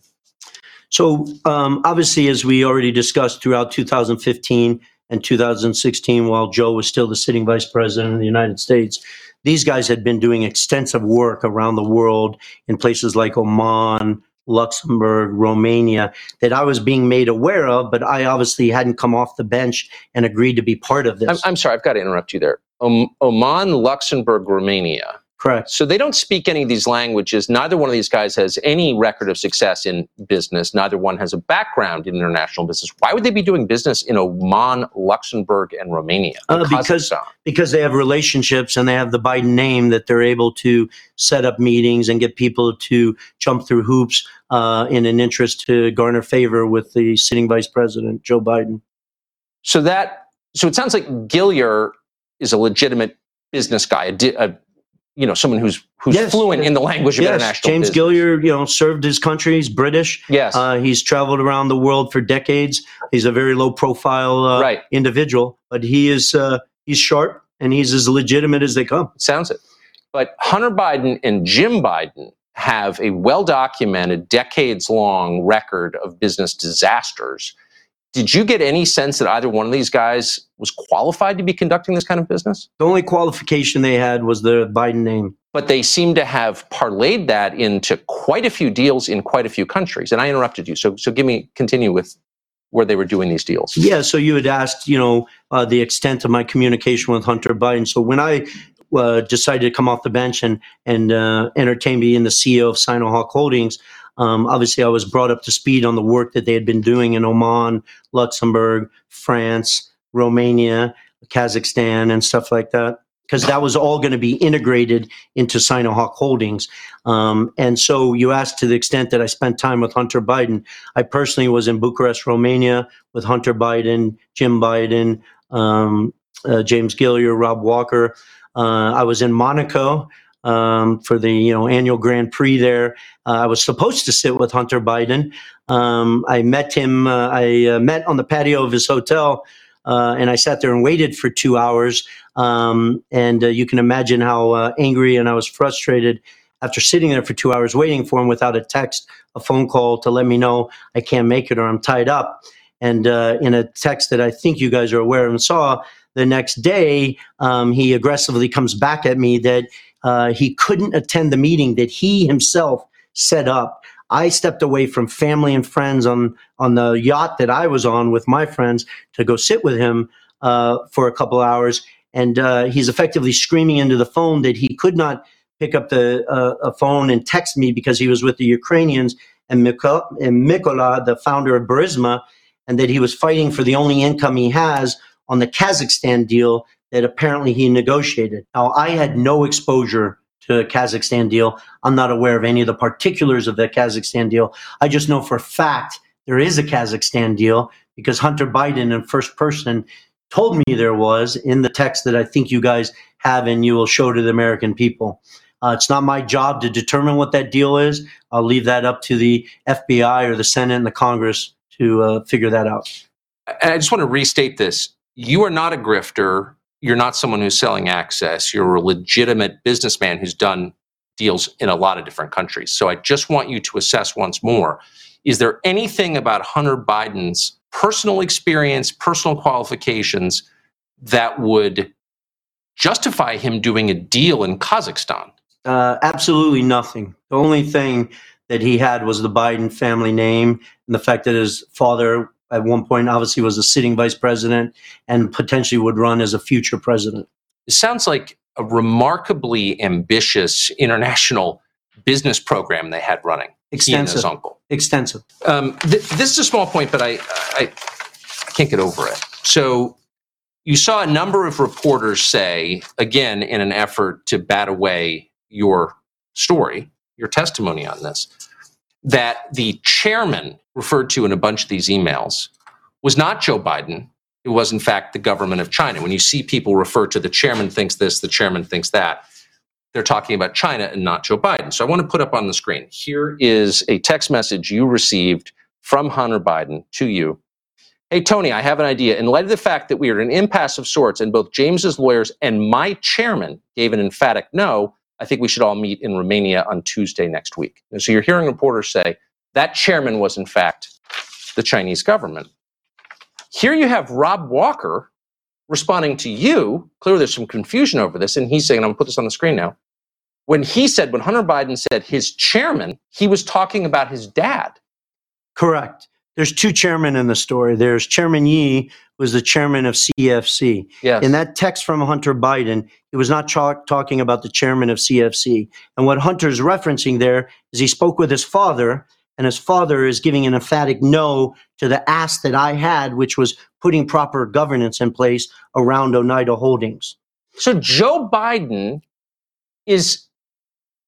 So obviously, as we already discussed, throughout 2015 and 2016, while Joe was still the sitting vice president of the United States, these guys had been doing extensive work around the world in places like Oman, Luxembourg, Romania, that I was being made aware of, but I obviously hadn't come off the bench and agreed to be part of this. I'm sorry, I've got to interrupt you there. Oman, Luxembourg, Romania. Correct. So they don't speak any of these languages. Neither one of these guys has any record of success in business. Neither one has a background in international business. Why would they be doing business in Oman, Luxembourg, and Romania? Because they have relationships and they have the Biden name that they're able to set up meetings and get people to jump through hoops in an interest to garner favor with the sitting vice president, Joe Biden. So it sounds like Gilliar is a legitimate business guy, someone who's fluent in the language of international business. James Gilliar, served his country. He's British. Yes. He's traveled around the world for decades. He's a very low-profile individual, but he is he's sharp and he's as legitimate as they come. Sounds it. But Hunter Biden and Jim Biden have a well-documented, decades-long record of business disasters. Did you get any sense that either one of these guys was qualified to be conducting this kind of business? The only qualification they had was the Biden name. But they seem to have parlayed that into quite a few deals in quite a few countries. And I interrupted you, so continue with where they were doing these deals. Yeah, so you had asked, the extent of my communication with Hunter Biden. So when I decided to come off the bench and entertain being the CEO of Sinohawk Holdings, obviously, I was brought up to speed on the work that they had been doing in Oman, Luxembourg, France, Romania, Kazakhstan, and stuff like that, because that was all going to be integrated into Sinohawk Holdings. And so you asked to the extent that I spent time with Hunter Biden. I personally was in Bucharest, Romania, with Hunter Biden, Jim Biden, James Gilliar, Rob Walker. I was in Monaco for the annual Grand Prix there. I was supposed to sit with Hunter Biden. I met him. I met on the patio of his hotel, and I sat there and waited for 2 hours. And you can imagine how angry and I was frustrated after sitting there for 2 hours waiting for him without a text, a phone call to let me know I can't make it or I'm tied up. And in a text that I think you guys are aware of and saw, the next day he aggressively comes back at me that he couldn't attend the meeting that he himself set up. I stepped away from family and friends on the yacht that I was on with my friends to go sit with him for a couple hours. And he's effectively screaming into the phone that he could not pick up the a phone and text me because he was with the Ukrainians and Mykola, the founder of Burisma, and that he was fighting for the only income he has on the Kazakhstan deal that apparently he negotiated. Now, I had no exposure to the Kazakhstan deal. I'm not aware of any of the particulars of the Kazakhstan deal. I just know for a fact there is a Kazakhstan deal because Hunter Biden in first person told me there was in the text that I think you guys have and you will show to the American people. It's not my job to determine what that deal is. I'll leave that up to the FBI or the Senate and the Congress to figure that out. I just want to restate this. You are not a grifter. You're not someone who's selling access. You're a legitimate businessman who's done deals in a lot of different countries. So I just want you to assess once more, is there anything about Hunter Biden's personal experience, personal qualifications that would justify him doing a deal in Kazakhstan? Absolutely nothing. The only thing that he had was the Biden family name and the fact that his father at one point, obviously, was a sitting vice president and potentially would run as a future president. It sounds like a remarkably ambitious international business program they had running. Extensive. He and his uncle. Extensive. This is a small point, but I can't get over it. So you saw a number of reporters say, again, in an effort to bat away your story, your testimony on this, that the chairman referred to in a bunch of these emails was not Joe Biden. It was, in fact, the government of China. When you see people refer to the chairman thinks this, the chairman thinks that, they're talking about China and not Joe Biden. So I want to put up on the screen. Here is a text message you received from Hunter Biden to you. Hey, Tony, I have an idea. In light of the fact that we are at an impasse of sorts and both James's lawyers and my chairman gave an emphatic no, I think we should all meet in Romania on Tuesday next week. And so you're hearing reporters say that chairman was, in fact, the Chinese government. Here you have Rob Walker responding to you. Clearly there's some confusion over this. And he's saying, and I'm going to put this on the screen now. When Hunter Biden said his chairman, he was talking about his dad. Correct. There's two chairmen in the story. There's Chairman Yi, was the chairman of CEFC. Yes. In that text from Hunter Biden, he was not talking about the chairman of CEFC. And what Hunter's referencing there is he spoke with his father, and his father is giving an emphatic no to the ask that I had, which was putting proper governance in place around Oneida Holdings. So Joe Biden is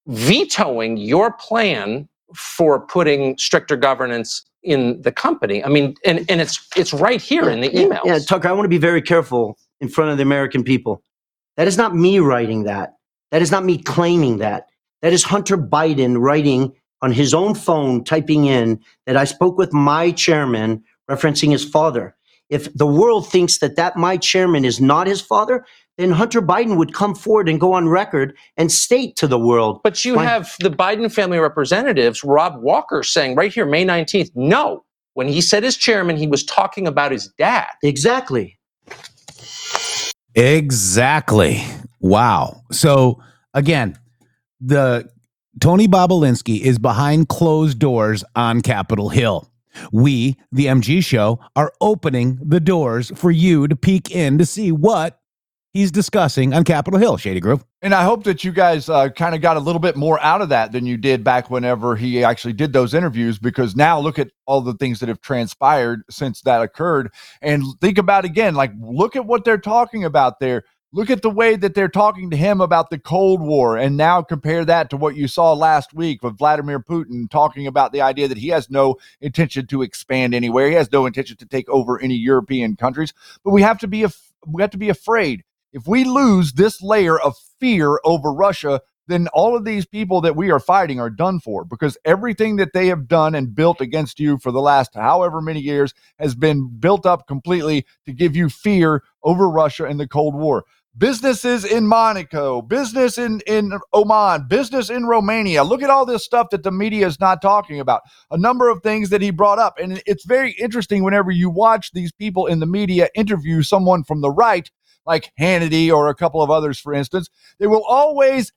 vetoing your plan for putting stricter governance in the company. I mean, and it's right here in the emails. Yeah, Tucker, I want to be very careful in front of the American people. That is not me writing that. That is not me claiming that. That is Hunter Biden writing on his own phone, typing in that I spoke with my chairman, referencing his father. If the world thinks that my chairman is not his father, then Hunter Biden would come forward and go on record and state to the world. But you have the Biden family representatives, Rob Walker, saying right here, May 19th, no, when he said his chairman, he was talking about his dad. Exactly. Wow. So again, the Tony Bobulinski is behind closed doors on Capitol Hill. We, the MG Show, are opening the doors for you to peek in to see what he's discussing on Capitol Hill, Shady Grove. And I hope that you guys kind of got a little bit more out of that than you did back whenever he actually did those interviews, because now look at all the things that have transpired since that occurred. And think about, again, like, look at what they're talking about there. Look at the way that they're talking to him about the Cold War, and now compare that to what you saw last week with Vladimir Putin talking about the idea that he has no intention to expand anywhere. He has no intention to take over any European countries. But we have to be afraid. If we lose this layer of fear over Russia, then all of these people that we are fighting are done for, because everything that they have done and built against you for the last however many years has been built up completely to give you fear over Russia and the Cold War. Businesses in Monaco, business in Oman, business in Romania. Look at all this stuff that the media is not talking about. A number of things that he brought up. And it's very interesting whenever you watch these people in the media interview someone from the right, like Hannity or a couple of others, for instance, they will always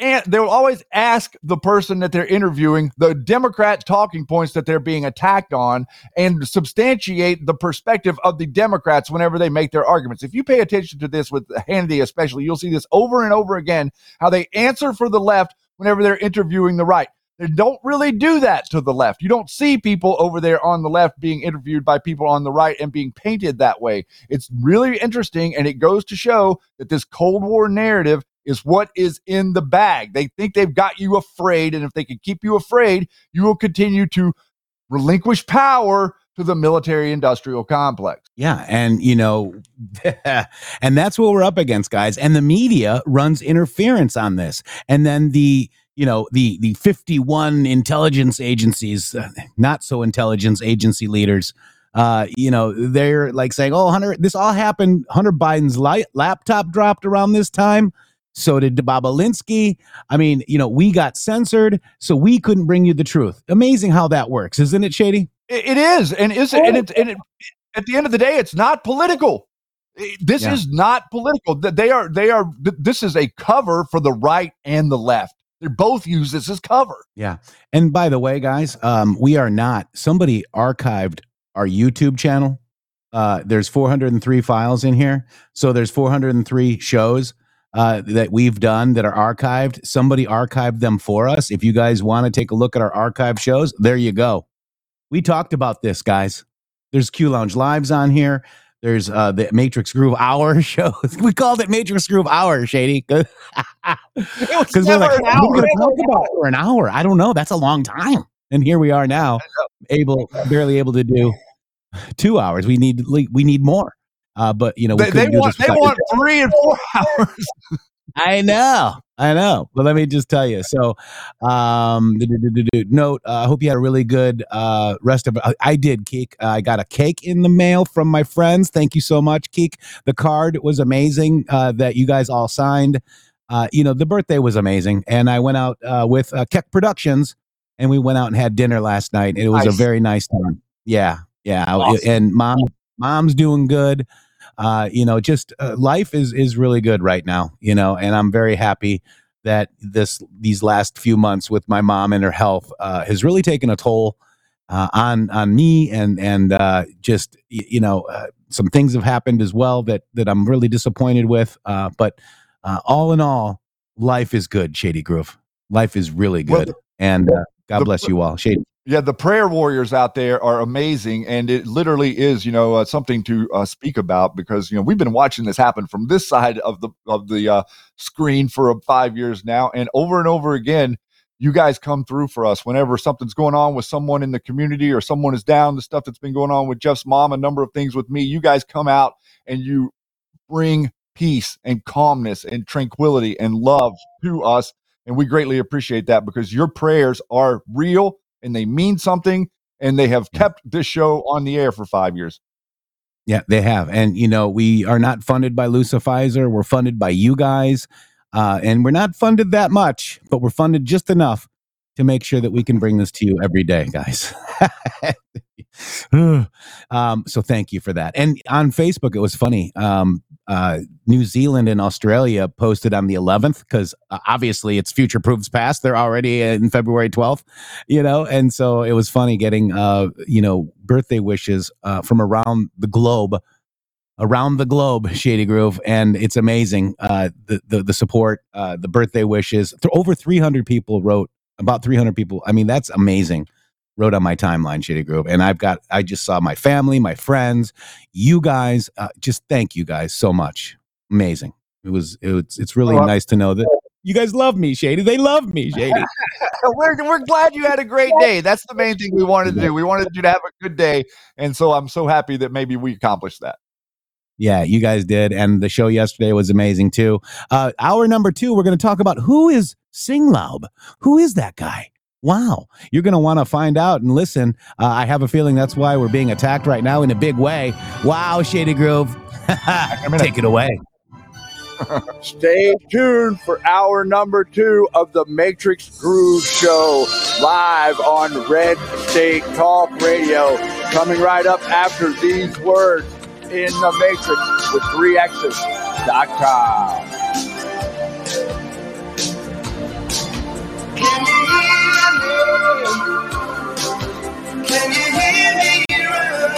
ask the person that they're interviewing the Democrat talking points that they're being attacked on and substantiate the perspective of the Democrats whenever they make their arguments. If you pay attention to this with Hannity especially, you'll see this over and over again, how they answer for the left whenever they're interviewing the right. They don't really do that to the left. You don't see people over there on the left being interviewed by people on the right and being painted that way. It's really interesting, and it goes to show that this Cold War narrative is what is in the bag. They think they've got you afraid, and if they can keep you afraid, you will continue to relinquish power to the military-industrial complex. Yeah, and, you know, and that's what we're up against, guys. And the media runs interference on this. And then the 51 intelligence agencies, not so intelligence agency leaders, they're like saying, oh, Hunter, this all happened. Hunter Biden's laptop dropped around this time. So did Bobulinski. I mean, we got censored, so we couldn't bring you the truth. Amazing how that works, isn't it, Shady? It is, at the end of the day, it's not political. This is not political. They are. This is a cover for the right and the left. They both use this as cover. Yeah, and by the way, guys, we are not. Somebody archived our YouTube channel. There's 403 files in here, so there's 403 shows. that we've done that are archived. Somebody archived them for us. If you guys want to take a look at our archive shows, there you go. We talked about this, guys. There's Q Lounge Lives on here. There's the Matrix Groove Hour show. We called it Matrix Groove Hour, Shady. Because we're like, an hour. We're going to talk about it for an hour. I don't know. That's a long time. And here we are now, barely able to do 2 hours. We need more. But you know, they want 3 and 4 hours. I know. But let me just tell you. So, note. I hope you had a really good rest of. I did, Keek. I got a cake in the mail from my friends. Thank you so much, Keek. The card was amazing that you guys all signed. The birthday was amazing, and I went out with Keck Productions, and we went out and had dinner last night. It was a very nice time. Yeah. Awesome. And mom's doing good. Life is really good right now, and I'm very happy that these last few months with my mom and her health has really taken a toll on me, and some things have happened as well that I'm really disappointed with. But all in all, life is good, Shady Grove. Life is really good. Well, and God bless you all. Shady. Yeah, the prayer warriors out there are amazing, and it literally is, something to speak about, because we've been watching this happen from this side of the screen for 5 years now, and over again, you guys come through for us whenever something's going on with someone in the community or someone is down. The stuff that's been going on with Jeff's mom, a number of things with me, you guys come out and you bring peace and calmness and tranquility and love to us, and we greatly appreciate that, because your prayers are real. And they mean something, and they have kept this show on the air for 5 years. Yeah, they have. And, we are not funded by Lucifizer. We're funded by you guys. And we're not funded that much, but we're funded just enough to make sure that we can bring this to you every day, guys. So thank you for that. And on Facebook, it was funny. New Zealand and Australia posted on the 11th, because obviously it's future proves past. They're already in February 12th, and so it was funny getting, birthday wishes from around the globe, Shady Grove. And it's amazing. The support, the birthday wishes, over 300 people wrote, about 300 people. I mean, that's amazing. Wrote on my timeline, Shady Grove, and I just saw my family, my friends, you guys. Just thank you guys so much. Amazing. It's really nice to know that you guys love me, Shady. They love me, Shady. We're glad you had a great day. That's the main thing we wanted to do. We wanted you to have a good day, and so I'm so happy that maybe we accomplished that. Yeah, you guys did, and the show yesterday was amazing too. Hour number 2, we're going to talk about who is Singlaub. Who is that guy? Wow. You're going to want to find out and listen. I have a feeling that's why we're being attacked right now in a big way. Wow, Shady Grove. Take it away. Stay tuned for hour number 2 of the Matrix Groove Show, live on Red State Talk Radio. Coming right up after these words, in the Matrix with 3xs.com. Can you hear? Can you hear me running?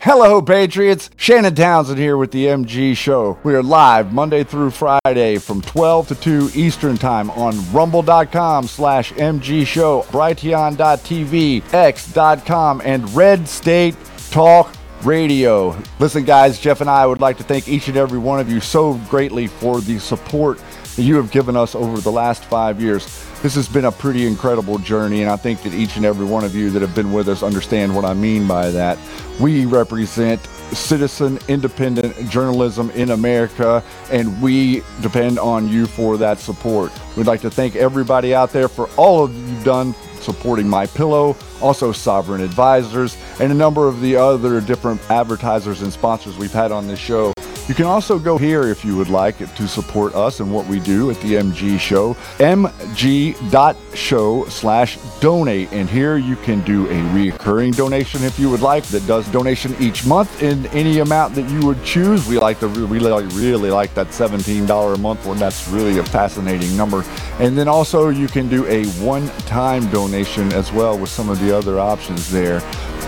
Hello, Patriots. Shannon Townsend here with the MG Show. We are live Monday through Friday from 12 to 2 Eastern Time on rumble.com/MG Show, Brighteon.tv, X.com, and Red State Talk Radio. Listen, guys, Jeff and I would like to thank each and every one of you so greatly for the support that you have given us over the last 5 years. This has been a pretty incredible journey, and I think that each and every one of you that have been with us understand what I mean by that. We represent citizen independent journalism in America, and we depend on you for that support. We'd like to thank everybody out there for all of you've done supporting MyPillow, also Sovereign Advisors, and a number of the other different advertisers and sponsors we've had on this show. You can also go here if you would like to support us and what we do at the MG Show, mg.show/donate. And here you can do a recurring donation if you would like, that does donation each month in any amount that you would choose. We like the really like that $17 a month one. That's really a fascinating number. And then also you can do a one-time donation as well with some of the other options there.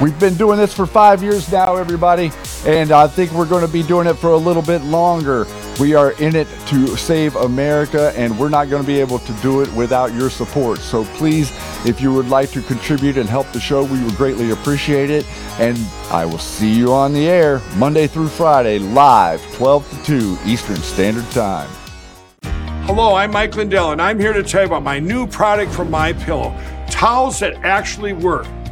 We've been doing this for 5 years now, everybody, and I think we're going to be doing it for a little bit longer. We are in it to save America, and we're not going to be able to do it without your support. So please, if you would like to contribute and help the show, we would greatly appreciate it. And I will see you on the air Monday through Friday, live, 12 to 2 Eastern Standard Time. Hello, I'm Mike Lindell, and I'm here to tell you about my new product from MyPillow, towels that actually work.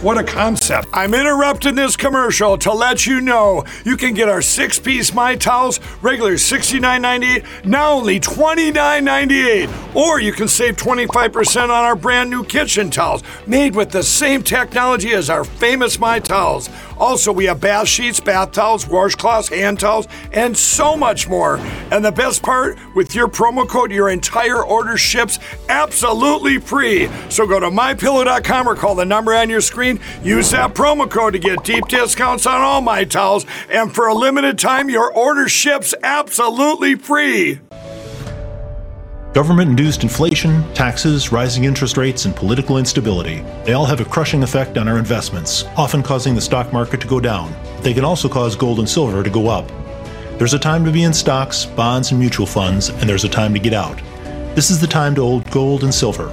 What a concept. I'm interrupting this commercial to let you know you can get our six-piece My Towels, regular $69.98, now only $29.98. Or you can save 25% on our brand new kitchen towels, made with the same technology as our famous My Towels. Also, we have bath sheets, bath towels, washcloths, hand towels, and so much more. And the best part, with your promo code, your entire order ships absolutely free. So go to MyPillow.com or call the number on your screen. Use that promo code to get deep discounts on all My Towels. And for a limited time, your order ships absolutely free. Government-induced inflation, taxes, rising interest rates, and political instability. They all have a crushing effect on our investments, often causing the stock market to go down. They can also cause gold and silver to go up. There's a time to be in stocks, bonds, and mutual funds, and there's a time to get out. This is the time to hold gold and silver.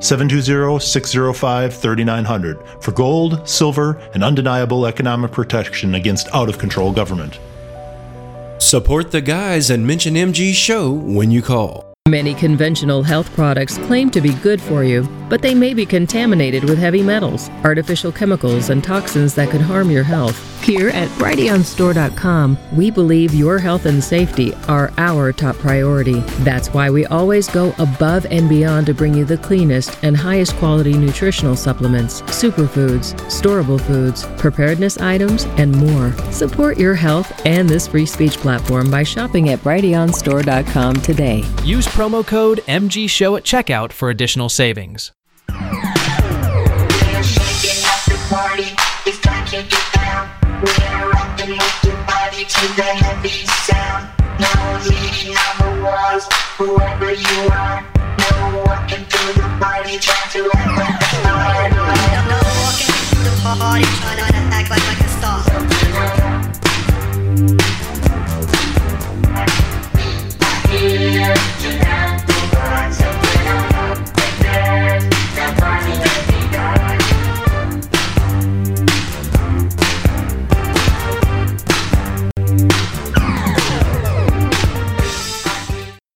720-605-3900 for gold, silver, and undeniable economic protection against out-of-control government. Support the guys and mention MG Show when you call. Many conventional health products claim to be good for you, but they may be contaminated with heavy metals, artificial chemicals, and toxins that could harm your health. Here at BrighteonStore.com, we believe your health and safety are our top priority. That's why we always go above and beyond to bring you the cleanest and highest quality nutritional supplements, superfoods, storable foods, preparedness items, and more. Support your health and this free speech platform by shopping at BrighteonStore.com today. Use promo code MGSHOW at checkout for additional savings.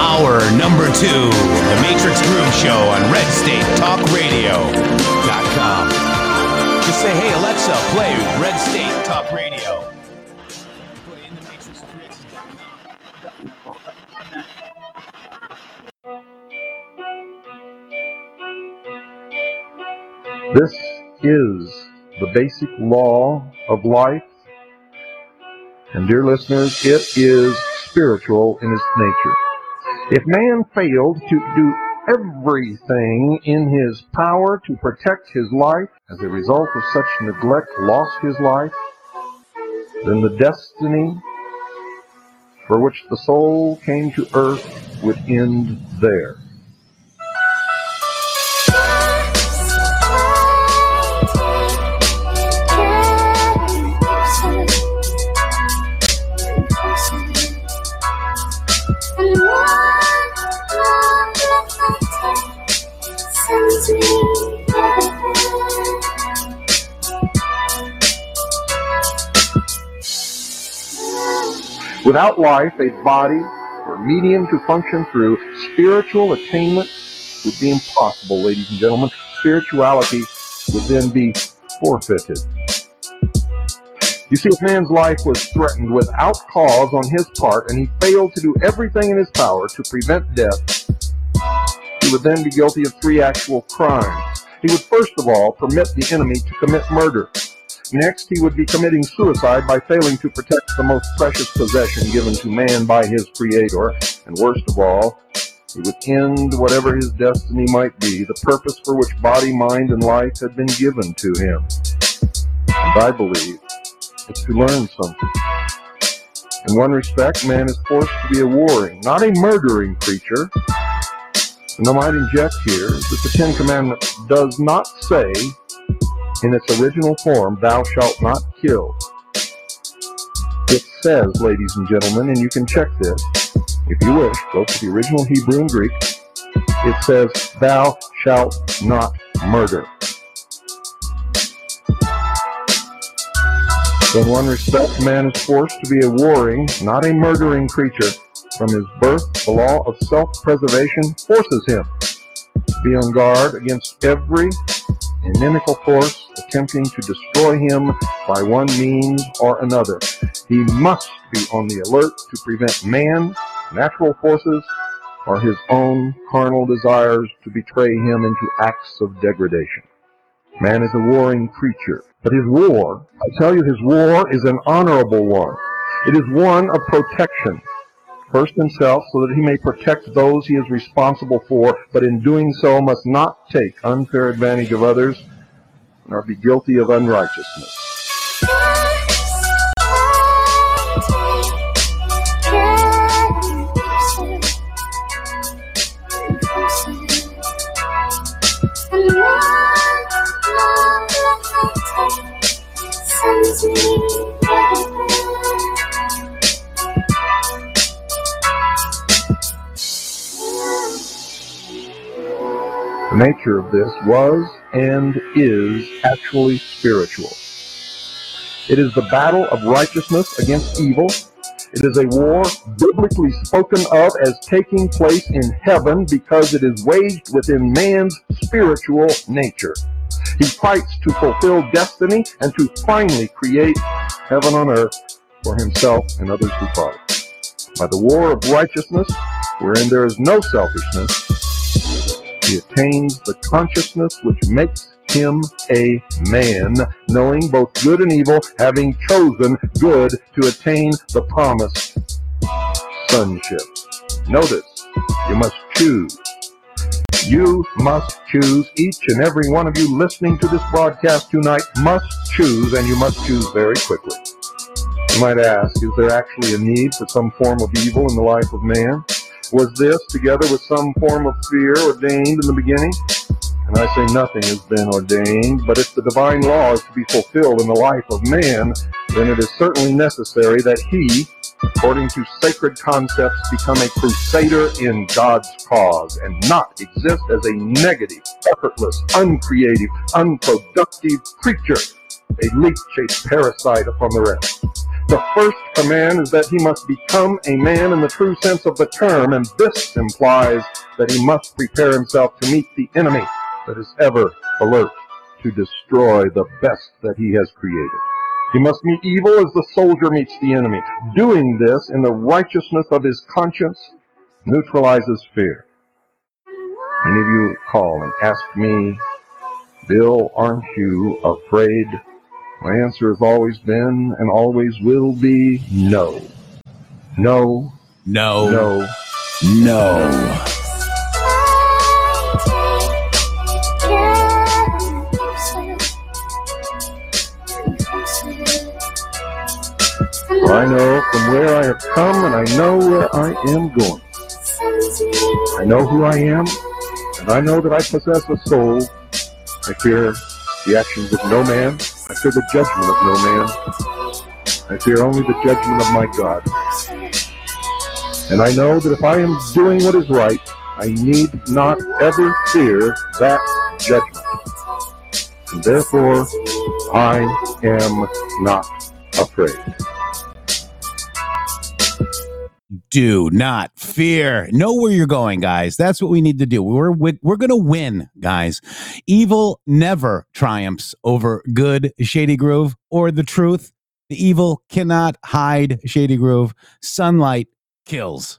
Hour number 2, the Matrix Groove Show on RedStateTalkRadio.com. Just say, hey, Alexa, play Red State Talk Radio. Play in the Matrix Groove. This is the basic law of life. And dear listeners, it is spiritual in its nature. If man failed to do everything in his power to protect his life, as a result of such neglect lost his life, then the destiny for which the soul came to earth would end there. Without life, a body or medium to function through, spiritual attainment would be impossible, ladies and gentlemen. Spirituality would then be forfeited. You see, if man's life was threatened without cause on his part, and he failed to do everything in his power to prevent death, he would then be guilty of three actual crimes. He would, first of all, permit the enemy to commit murder. Next, he would be committing suicide by failing to protect the most precious possession given to man by his Creator. And worst of all, he would end whatever his destiny might be, the purpose for which body, mind, and life had been given to him. And I believe it's to learn something. In one respect, man is forced to be a warring, not a murdering creature. And I might inject here that the Ten Commandments does not say in its original form, thou shalt not kill. It says, ladies and gentlemen, and you can check this, if you wish, go to the original Hebrew and Greek, it says, thou shalt not murder. So in one respect, man is forced to be a warring, not a murdering creature. From his birth, the law of self-preservation forces him to be on guard against every inimical force attempting to destroy him by one means or another. He must be on the alert to prevent man, natural forces, or his own carnal desires to betray him into acts of degradation. Man is a warring creature, but his war, I tell you, his war is an honorable one. It is one of protection. First himself, so that he may protect those he is responsible for, but in doing so must not take unfair advantage of others, nor be guilty of unrighteousness. The nature of this was and is actually spiritual. It is the battle of righteousness against evil. It is a war biblically spoken of as taking place in heaven because it is waged within man's spiritual nature. He fights to fulfill destiny and to finally create heaven on earth for himself and others who follow. By the war of righteousness, wherein there is no selfishness, he attains the consciousness which makes him a man, knowing both good and evil, having chosen good to attain the promised sonship. Notice, you must choose. You must choose. Each and every one of you listening to this broadcast tonight must choose, and you must choose very quickly. You might ask, is there actually a need for some form of evil in the life of man? Was this, together with some form of fear, ordained in the beginning? And I say nothing has been ordained, but if the divine law is to be fulfilled in the life of man, then it is certainly necessary that he, according to sacred concepts, become a crusader in God's cause and not exist as a negative, effortless, uncreative, unproductive creature, a leech, a parasite upon the rest. The first command is that he must become a man in the true sense of the term, and this implies that he must prepare himself to meet the enemy that is ever alert to destroy the best that he has created. He must meet evil as the soldier meets the enemy. Doing this in the righteousness of his conscience neutralizes fear. Many of you call and ask me, Bill, aren't you afraid? My answer has always been and always will be no. No. No. No. No. For I know from where I have come, and I know where I am going. I know who I am, and I know that I possess a soul. I fear the actions of no man. I fear the judgment of no man. I fear only the judgment of my God. And I know that if I am doing what is right, I need not ever fear that judgment. And therefore, I am not afraid. Do not fear. Know where you're going, guys. That's what we need to do. We're going to win, guys. Evil never triumphs over good, Shady Grove, or the truth. The evil cannot hide, Shady Grove. Sunlight kills.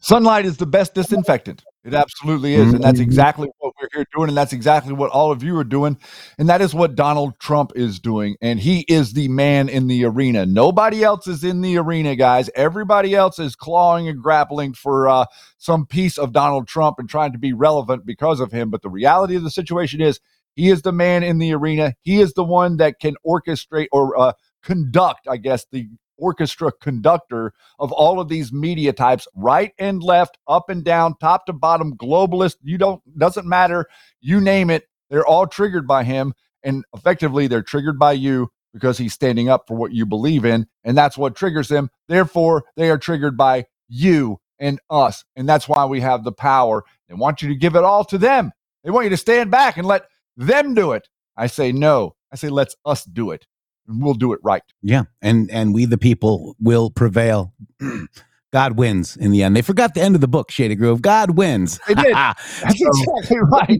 Sunlight is the best disinfectant. It absolutely is. And that's exactly what we're here doing. And that's exactly what all of you are doing. And that is what Donald Trump is doing. And he is the man in the arena. Nobody else is in the arena, guys. Everybody else is clawing and grappling for some piece of Donald Trump and trying to be relevant because of him. But the reality of the situation is he is the man in the arena. He is the one that can orchestrate or conduct, I guess, the orchestra conductor of all of these media types, right and left, up and down, top to bottom, globalist, doesn't matter, you name it, they're all triggered by him, and effectively they're triggered by you because he's standing up for what you believe in, and that's what triggers them. Therefore, they are triggered by you and us, and that's why we have the power. They want you to give it all to them. They want you to stand back and let them do it. I say no. I say let's us do it. And we'll do it right. Yeah. And we, the people, will prevail. God wins in the end. They forgot the end of the book, Shady Grove. God wins. They did. That's exactly right.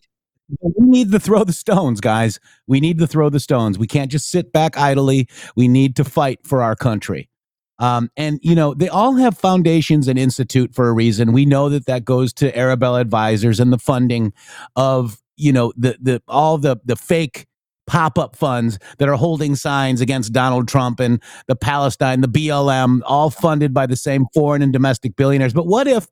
We need to throw the stones, guys. We need to throw the stones. We can't just sit back idly. We need to fight for our country. And, you know, they all have foundations and institute for a reason. We know that goes to Arabella Advisors and the funding of, you know, all the fake pop-up funds that are holding signs against Donald Trump and the Palestine, the BLM, all funded by the same foreign and domestic billionaires. But what if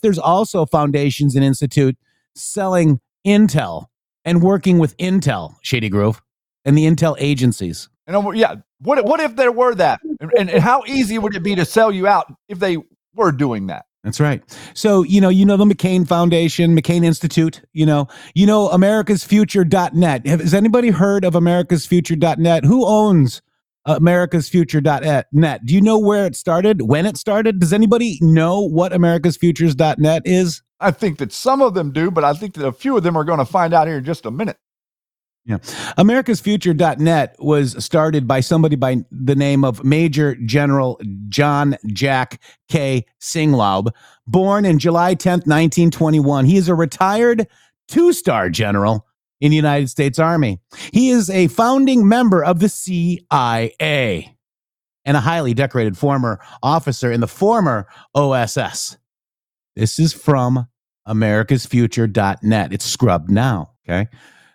there's also foundations and institute selling intel and working with Intel, Shady Grove, and the Intel agencies? And yeah, what if there were that? And how easy would it be to sell you out if they were doing that? That's right. So, you know, the McCain Foundation, McCain Institute, you know, americasfuture.net. Has anybody heard of americasfuture.net? Who owns americasfuture.net? Do you know where it started, when it started? Does anybody know what americasfutures.net is? I think that some of them do, but I think that a few of them are going to find out here in just a minute. Yeah. AmericasFuture.net was started by somebody by the name of Major General John Jack K. Singlaub, born in July 10th, 1921. He is a retired two-star general in the United States Army. He is a founding member of the CIA and a highly decorated former officer in the former OSS. This is from AmericasFuture.net. It's scrubbed now, okay?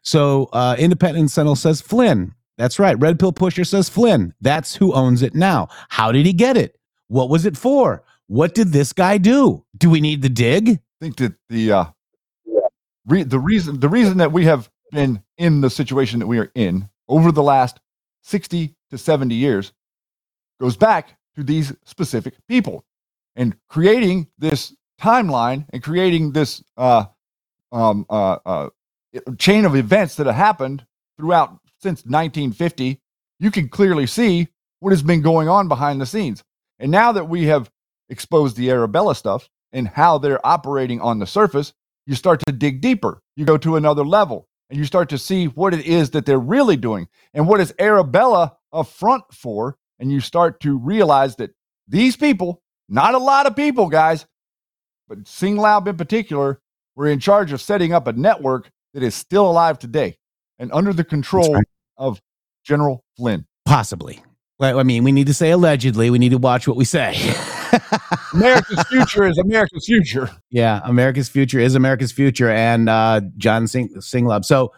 So Independent Sentinel says Flynn. That's right. Red Pill Pusher says Flynn. That's who owns it now. How did he get it? What was it for? What did this guy do? Do we need to dig? I think that the reason that we have been in the situation that we are in over the last 60 to 70 years goes back to these specific people and creating this timeline and creating this chain of events that have happened throughout since 1950. You can clearly see what has been going on behind the scenes. And now that we have exposed the Arabella stuff and how they're operating on the surface, you start to dig deeper. You go to another level and you start to see what it is that they're really doing and what is Arabella a front for. And you start to realize that these people, not a lot of people, guys, but Singlaub in particular, were in charge of setting up a network that is still alive today and under the control of General Flynn. Possibly. I mean, we need to say allegedly. We need to watch what we say. America's future is America's future. Yeah, America's future is America's future. And John Singlaub. So,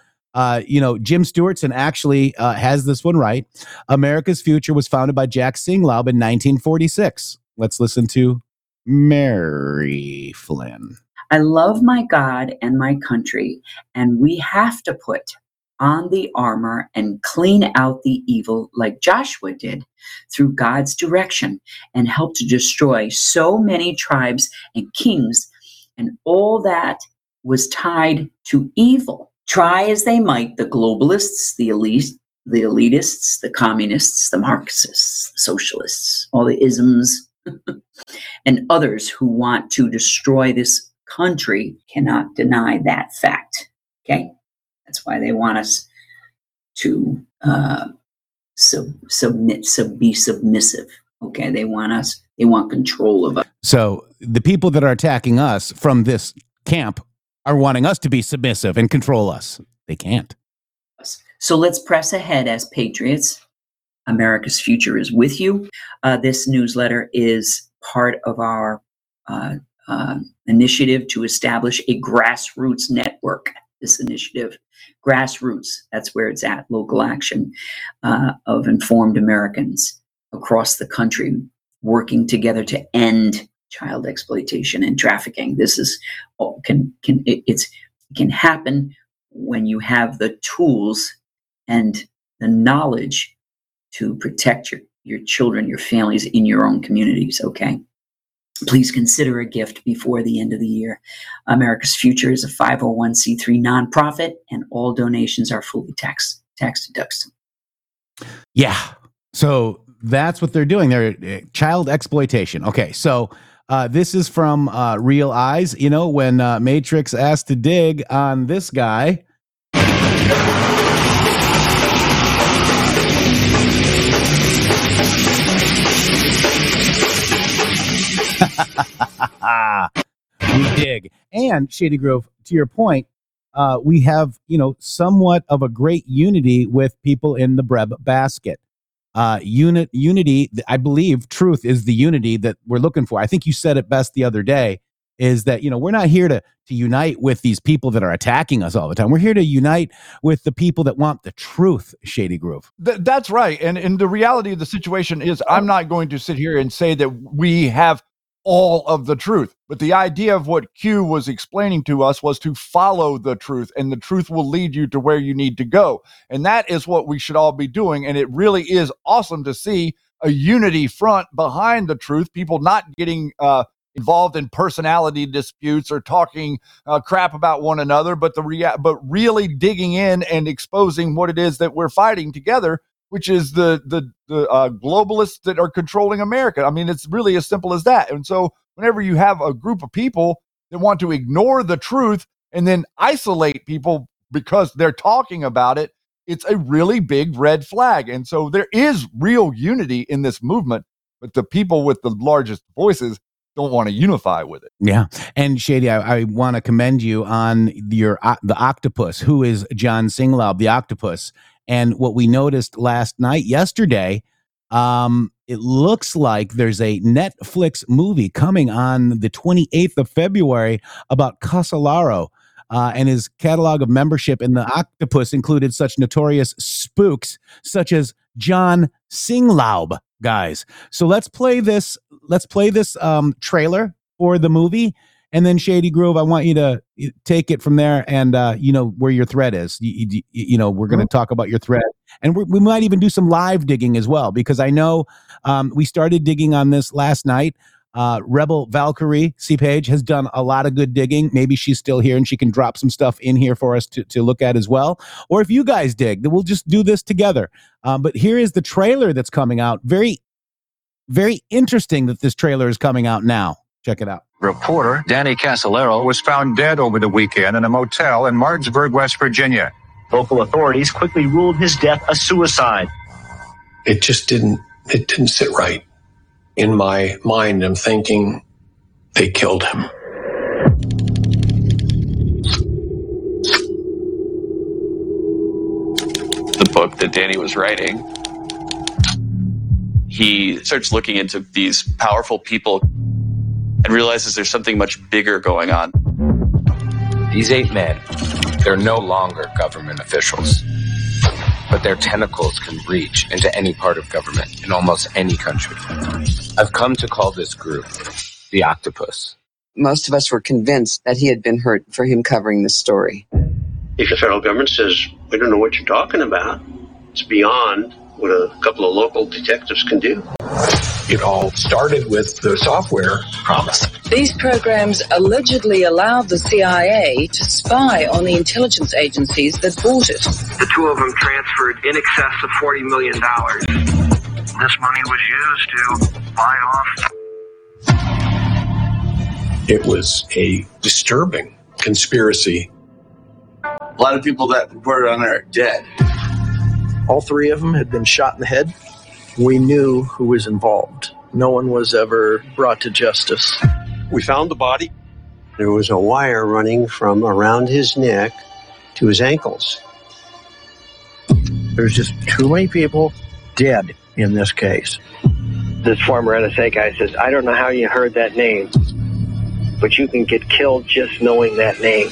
you know, Jim Stewartson actually has this one right. America's future was founded by Jack Singlaub in 1946. Let's listen to Mary Flynn. I love my God and my country, and we have to put on the armor and clean out the evil like Joshua did through God's direction and help to destroy so many tribes and kings and all that was tied to evil. Try as they might, the globalists, the elites, the elitists, the communists, the Marxists, the socialists, all the isms, and others who want to destroy this country cannot deny that fact. Okay? That's why they want us to be submissive. Okay? They want control of us. So the people that are attacking us from this camp are wanting us to be submissive and control us. They can't. So let's press ahead as patriots. America's Future is with you. This newsletter is part of our initiative to establish a grassroots network. This initiative, grassroots, that's where it's at, local action of informed Americans across the country working together to end child exploitation and trafficking. This is can happen when you have the tools and the knowledge to protect your children, your families in your own communities. Okay. Please consider a gift before the end of the year. America's Future is a 501c3 nonprofit, and all donations are fully tax deductible. Yeah. So that's what they're doing. They're child exploitation. Okay. So this is from Real Eyes. You know, when Matrix asked to dig on this guy. We dig. And Shady Grove, to your point, we have, you know, somewhat of a great unity with people in the bread basket. Unity, I believe truth is the unity that we're looking for. I think you said it best the other day, is that, you know, we're not here to unite with these people that are attacking us all the time. We're here to unite with the people that want the truth, Shady Grove. That's right. And the reality of the situation is I'm not going to sit here and say that we have all of the truth. But the idea of what Q was explaining to us was to follow the truth, and the truth will lead you to where you need to go. And that is what we should all be doing. And it really is awesome to see a unity front behind the truth, people not getting involved in personality disputes or talking crap about one another, but really digging in and exposing what it is that we're fighting together, which is the globalists that are controlling America. I mean, it's really as simple as that. And so whenever you have a group of people that want to ignore the truth and then isolate people because they're talking about it, it's a really big red flag. And so there is real unity in this movement, but the people with the largest voices don't want to unify with it. Yeah. And Shady, I want to commend you on the Octopus, who is John Singlaub, the Octopus. And what we noticed yesterday, it looks like there's a Netflix movie coming on the 28th of February about Casolaro, and his catalog of membership in the Octopus included such notorious spooks such as John Singlaub, guys. So let's play this trailer for the movie. And then Shady Grove, I want you to take it from there, and you know where your thread is. You know, we're going to talk about your thread, and we might even do some live digging as well, because I know we started digging on this last night. Rebel Valkyrie C. Page has done a lot of good digging. Maybe she's still here and she can drop some stuff in here for us to look at as well. Or if you guys dig, then we'll just do this together. But here is the trailer that's coming out. Very, very interesting that this trailer is coming out now. Check it out. Reporter Danny Casolaro was found dead over the weekend in a motel in Martinsburg, West Virginia. Local authorities quickly ruled his death a suicide. It just didn't sit right. In my mind, I'm thinking they killed him. The book that Danny was writing, he starts looking into these powerful people and realizes there's something much bigger going on. These 8 men, they're no longer government officials, but their tentacles can reach into any part of government in almost any country. I've come to call this group the Octopus. Most of us were convinced that he had been hurt for him covering this story. If the federal government says, we don't know what you're talking about, it's beyond what a couple of local detectives can do. It all started with the software PROMIS. These programs allegedly allowed the CIA to spy on the intelligence agencies that bought it. The two of them transferred in excess of $40 million. This money was used to buy off It was a disturbing conspiracy. A lot of people that reported on there are dead. All three of them had been shot in the head. We knew who was involved. No one was ever brought to justice. We found the body. There was a wire running from around his neck to his ankles. There's just too many people dead in this case. This former NSA guy says, I don't know how you heard that name, but you can get killed just knowing that name.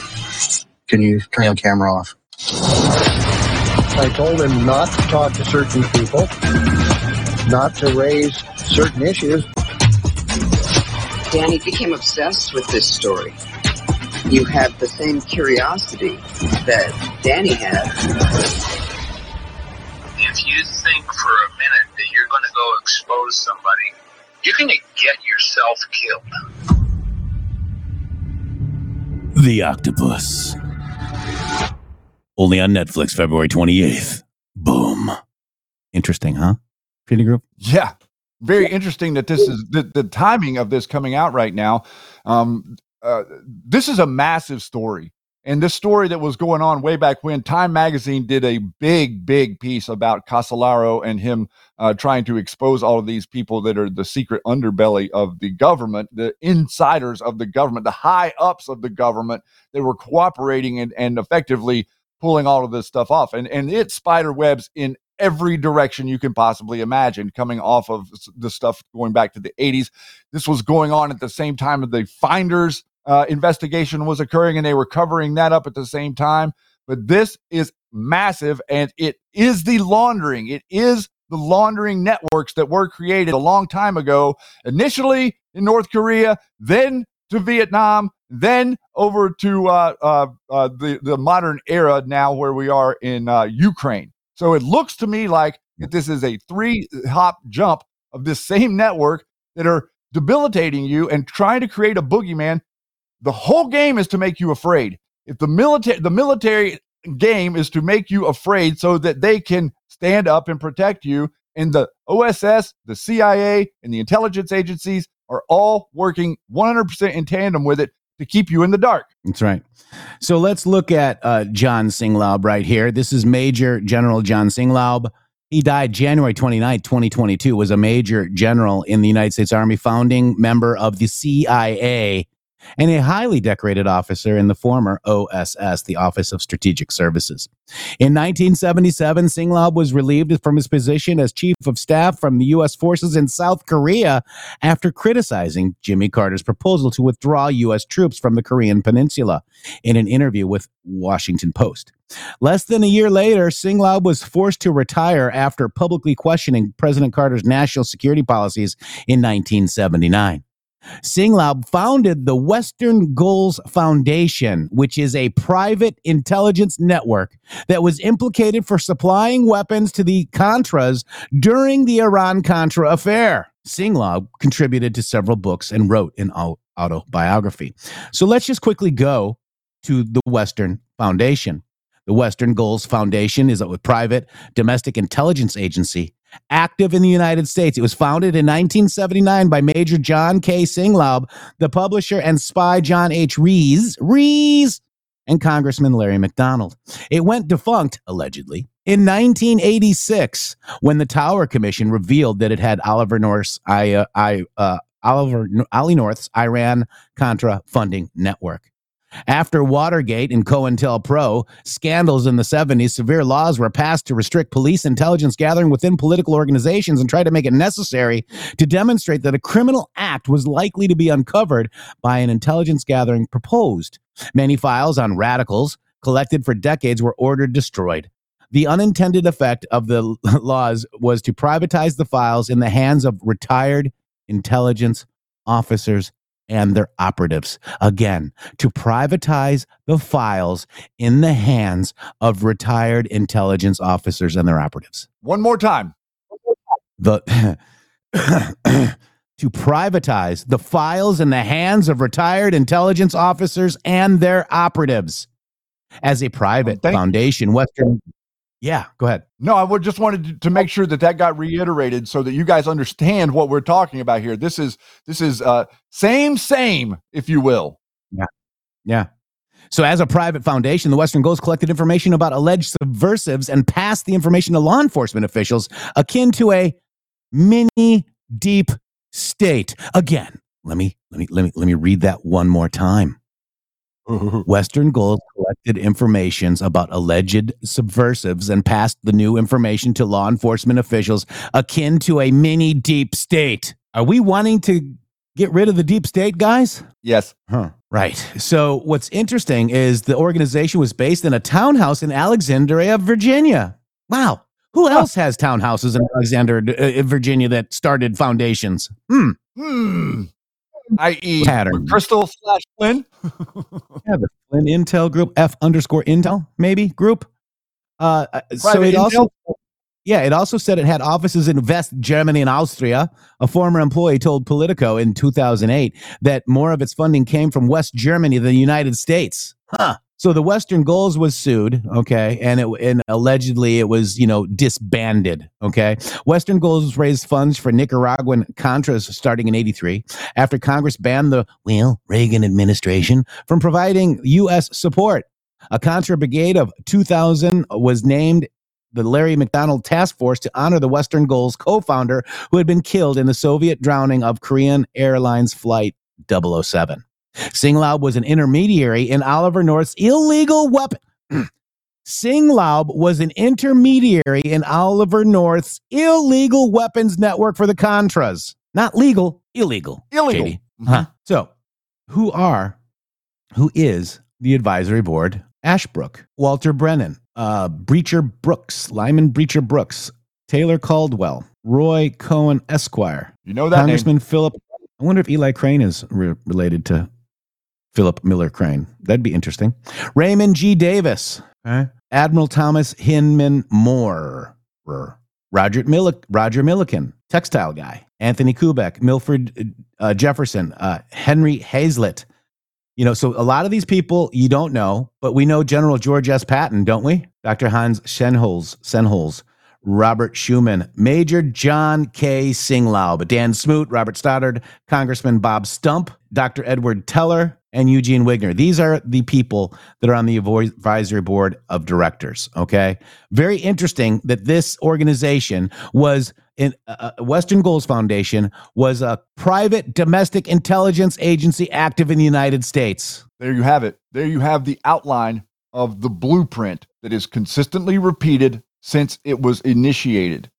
Can you turn the camera off? I told him not to talk to certain people, not to raise certain issues. Danny became obsessed with this story. You had the same curiosity that Danny had. If you think for a minute that you're going to go expose somebody, you're going to get yourself killed. The Octopus. Only on Netflix, February 28th. Boom. Interesting, huh? Shady Grove? Yeah. Very interesting that this is the timing of this coming out right now. This is a massive story. And this story that was going on way back when, Time Magazine did a big, big piece about Casolaro and him trying to expose all of these people that are the secret underbelly of the government, the insiders of the government, the high-ups of the government that were cooperating and effectively pulling all of this stuff off. And it spiderwebs in every direction you can possibly imagine, coming off of the stuff going back to the 80s. This was going on at the same time of the Finders investigation was occurring, and they were covering that up at the same time. But this is massive, and it is the laundering. It is the laundering networks that were created a long time ago, initially in North Korea, then to Vietnam, then over to the modern era now where we are in Ukraine. So it looks to me like that this is a three-hop jump of this same network that are debilitating you and trying to create a boogeyman. The whole game is to make you afraid. If the military game is to make you afraid so that they can stand up and protect you, and the OSS, the CIA, and the intelligence agencies are all working 100% in tandem with it to keep you in the dark. That's right. So let's look at John Singlaub right here. This is Major General John Singlaub. He died January 29, 2022, was a major general in the United States Army, founding member of the CIA, and a highly decorated officer in the former OSS, the Office of Strategic Services. In 1977, Singlaub was relieved from his position as chief of staff from the U.S. forces in South Korea after criticizing Jimmy Carter's proposal to withdraw U.S. troops from the Korean peninsula in an interview with Washington Post. Less than a year later, Singlaub was forced to retire after publicly questioning President Carter's national security policies in 1979. Singlaub founded the Western Goals Foundation, which is a private intelligence network that was implicated for supplying weapons to the Contras during the Iran-Contra affair. Singlaub contributed to several books and wrote an autobiography. So let's just quickly go to the Western Foundation. The Western Goals Foundation is a private domestic intelligence agency active in the United States. It was founded in 1979 by Major John K. Singlaub, the publisher and spy John H. Rees, and Congressman Larry McDonald. It went defunct, allegedly, in 1986 when the Tower Commission revealed that it had Oliver North's Iran-Contra funding network. After Watergate and COINTELPRO scandals in the 70s, severe laws were passed to restrict police intelligence gathering within political organizations and try to make it necessary to demonstrate that a criminal act was likely to be uncovered by an intelligence gathering proposed. Many files on radicals collected for decades were ordered destroyed. The unintended effect of the laws was to privatize the files in the hands of retired intelligence officers and their operatives. Again, to privatize the files in the hands of retired intelligence officers and their operatives. One more time. To privatize the files in the hands of retired intelligence officers and their operatives. As a private foundation, Western... Yeah, go ahead. No, I just wanted to make sure that got reiterated so that you guys understand what we're talking about here. This is same, if you will. Yeah. So as a private foundation, the Western Goals collected information about alleged subversives and passed the information to law enforcement officials, akin to a mini deep state. Again, let me read that one more time. Western Goals collected information about alleged subversives and passed the new information to law enforcement officials, akin to a mini deep state. Are we wanting to get rid of the deep state, guys? Yes. Huh. Right. So what's interesting is the organization was based in a townhouse in Alexandria, Virginia. Wow. Who else has townhouses in Alexandria, Virginia that started foundations? I.e. Crystal/Flynn. Yeah, the Flynn Intel Group, F_Intel, maybe, group. It also said it had offices in West Germany and Austria. A former employee told Politico in 2008 that more of its funding came from West Germany than the United States. Huh. So the Western Goals was sued, okay, and allegedly it was, disbanded, okay? Western Goals raised funds for Nicaraguan Contras starting in 1983 after Congress banned the Reagan administration from providing U.S. support. A Contra brigade of 2,000 was named the Larry McDonald Task Force to honor the Western Goals co-founder who had been killed in the Soviet drowning of Korean Airlines Flight 007. Singlaub was an intermediary in Oliver North's illegal weapon. Singlaub was an intermediary in Oliver North's illegal weapons network for the Contras. Not legal, illegal. Illegal. Huh. So, who is the advisory board? Ashbrook, Walter Brennan, Breacher Brooks, Lyman Breacher Brooks, Taylor Caldwell, Roy Cohen Esquire. You know that Congressman name. Philip. I wonder if Eli Crane is related to Philip Miller Crane. That'd be interesting. Raymond G. Davis. Okay. Admiral Thomas Hinman Moore. Roger Milliken, textile guy. Anthony Kubek, Milford Jefferson, Henry Hazlitt. So a lot of these people you don't know, but we know General George S. Patton, don't we? Dr. Hans Senholz. Robert Schuman, Major John K. Singlaub, Dan Smoot, Robert Stoddard, Congressman Bob Stump, Dr. Edward Teller, and Eugene Wigner. These are the people that are on the advisory board of directors, okay? Very interesting that this organization was Western Goals Foundation was a private domestic intelligence agency active in the United States. There you have it. There you have the outline of the blueprint that is consistently repeated since it was initiated.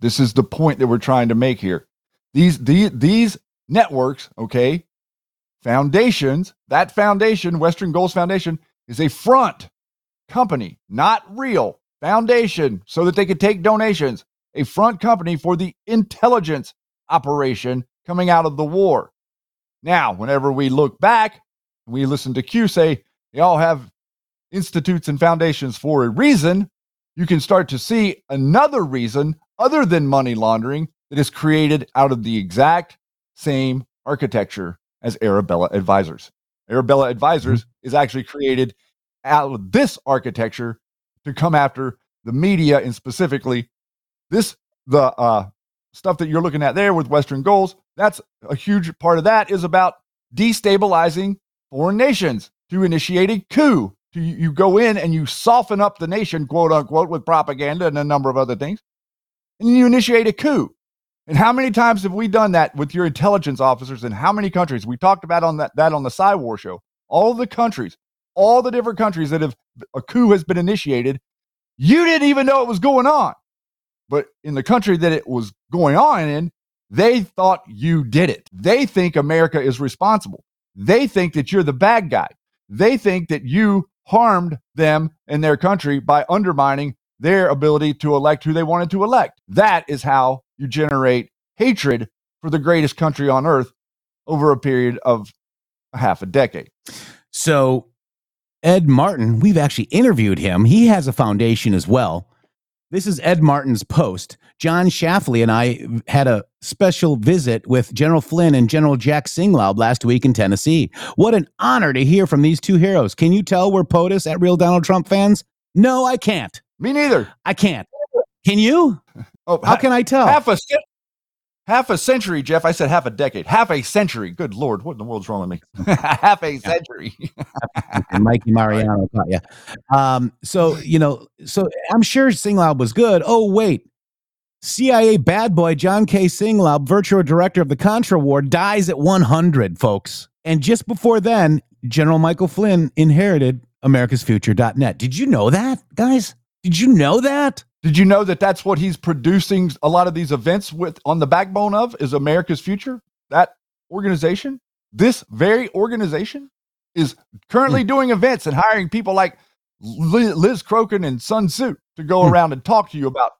This is the point that we're trying to make here. These networks, okay, foundations, that foundation, Western Goals Foundation, is a front company, not real foundation, so that they could take donations, a front company for the intelligence operation coming out of the war. Now, whenever we look back, we listen to Q say, they all have institutes and foundations for a reason. You can start to see another reason other than money laundering that is created out of the exact same architecture as Arabella Advisors. Arabella Advisors is actually created out of this architecture to come after the media, and specifically the stuff that you're looking at there with Western Goals. That's a huge part of that is about destabilizing foreign nations to initiate a coup. You go in and you soften up the nation, quote unquote, with propaganda and a number of other things, and you initiate a coup. And how many times have we done that with your intelligence officers in how many countries? We talked about that on the Cywar show. All the countries, all the different countries that have a coup has been initiated, you didn't even know it was going on. But in the country that it was going on in, they thought you did it. They think America is responsible. They think that you're the bad guy. They think that you harmed them and their country by undermining their ability to elect who they wanted to elect. That is how you generate hatred for the greatest country on earth over a period of a half a decade. So Ed Martin, we've actually interviewed him. He has a foundation as well. This is Ed Martin's post. John Shafley and I had a special visit with General Flynn and General Jack Singlaub last week in Tennessee. What an honor to hear from these two heroes. Can you tell we're POTUS at Real Donald Trump fans? No, I can't. Me neither. I can't. Can you? Oh, how can I tell? Half a century, Jeff. I said half a decade. Half a century. Good Lord. What in the world's wrong with me? Half a century. Mikey Mariano caught you. So I'm sure Singlaub was good. Oh, wait. CIA bad boy John K. Singlaub, virtual director of the Contra War, dies at 100, folks. And just before then, General Michael Flynn inherited AmericasFuture.net. Did you know that, guys? Did you know that? Did you know that that's what he's producing a lot of these events with on the backbone of is America's Future? That organization, this very organization, is currently doing events and hiring people like Liz Crokin and Sun Tzu to go around and talk to you about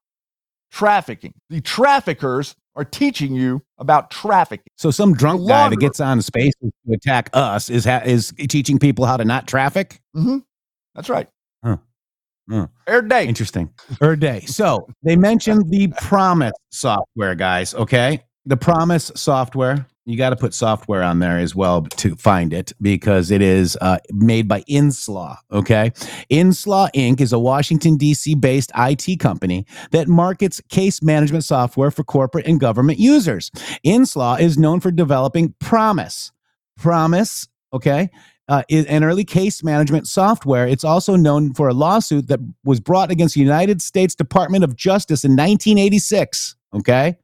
trafficking. The traffickers are teaching you about trafficking. So some drunk guy that gets on space to attack us is teaching people how to not traffic? Mm-hmm. That's right. Huh. Day. Interesting. Day. So they mentioned the PROMIS software, guys. Okay. The PROMIS software. You got to put software on there as well to find it because it is made by InSlaw. Okay. InSlaw Inc. is a Washington, D.C. based IT company that markets case management software for corporate and government users. InSlaw is known for developing PROMIS. PROMIS. Okay. Is an early case management software. It's also known for a lawsuit that was brought against the United States Department of Justice in 1986, okay,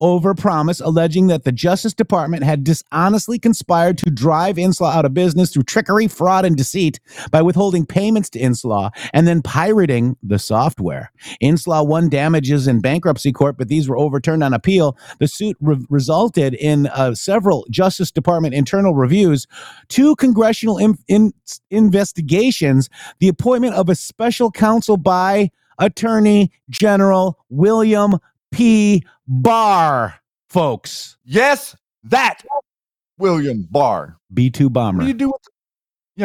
over PROMIS, alleging that the Justice Department had dishonestly conspired to drive InSlaw out of business through trickery, fraud, and deceit by withholding payments to InSlaw and then pirating the software. InSlaw won damages in bankruptcy court, but these were overturned on appeal. The suit resulted in several Justice Department internal reviews, two congressional investigations, the appointment of a special counsel by Attorney General William P. Barr, folks. Yes, that William Barr. B-2 bomber. What do you do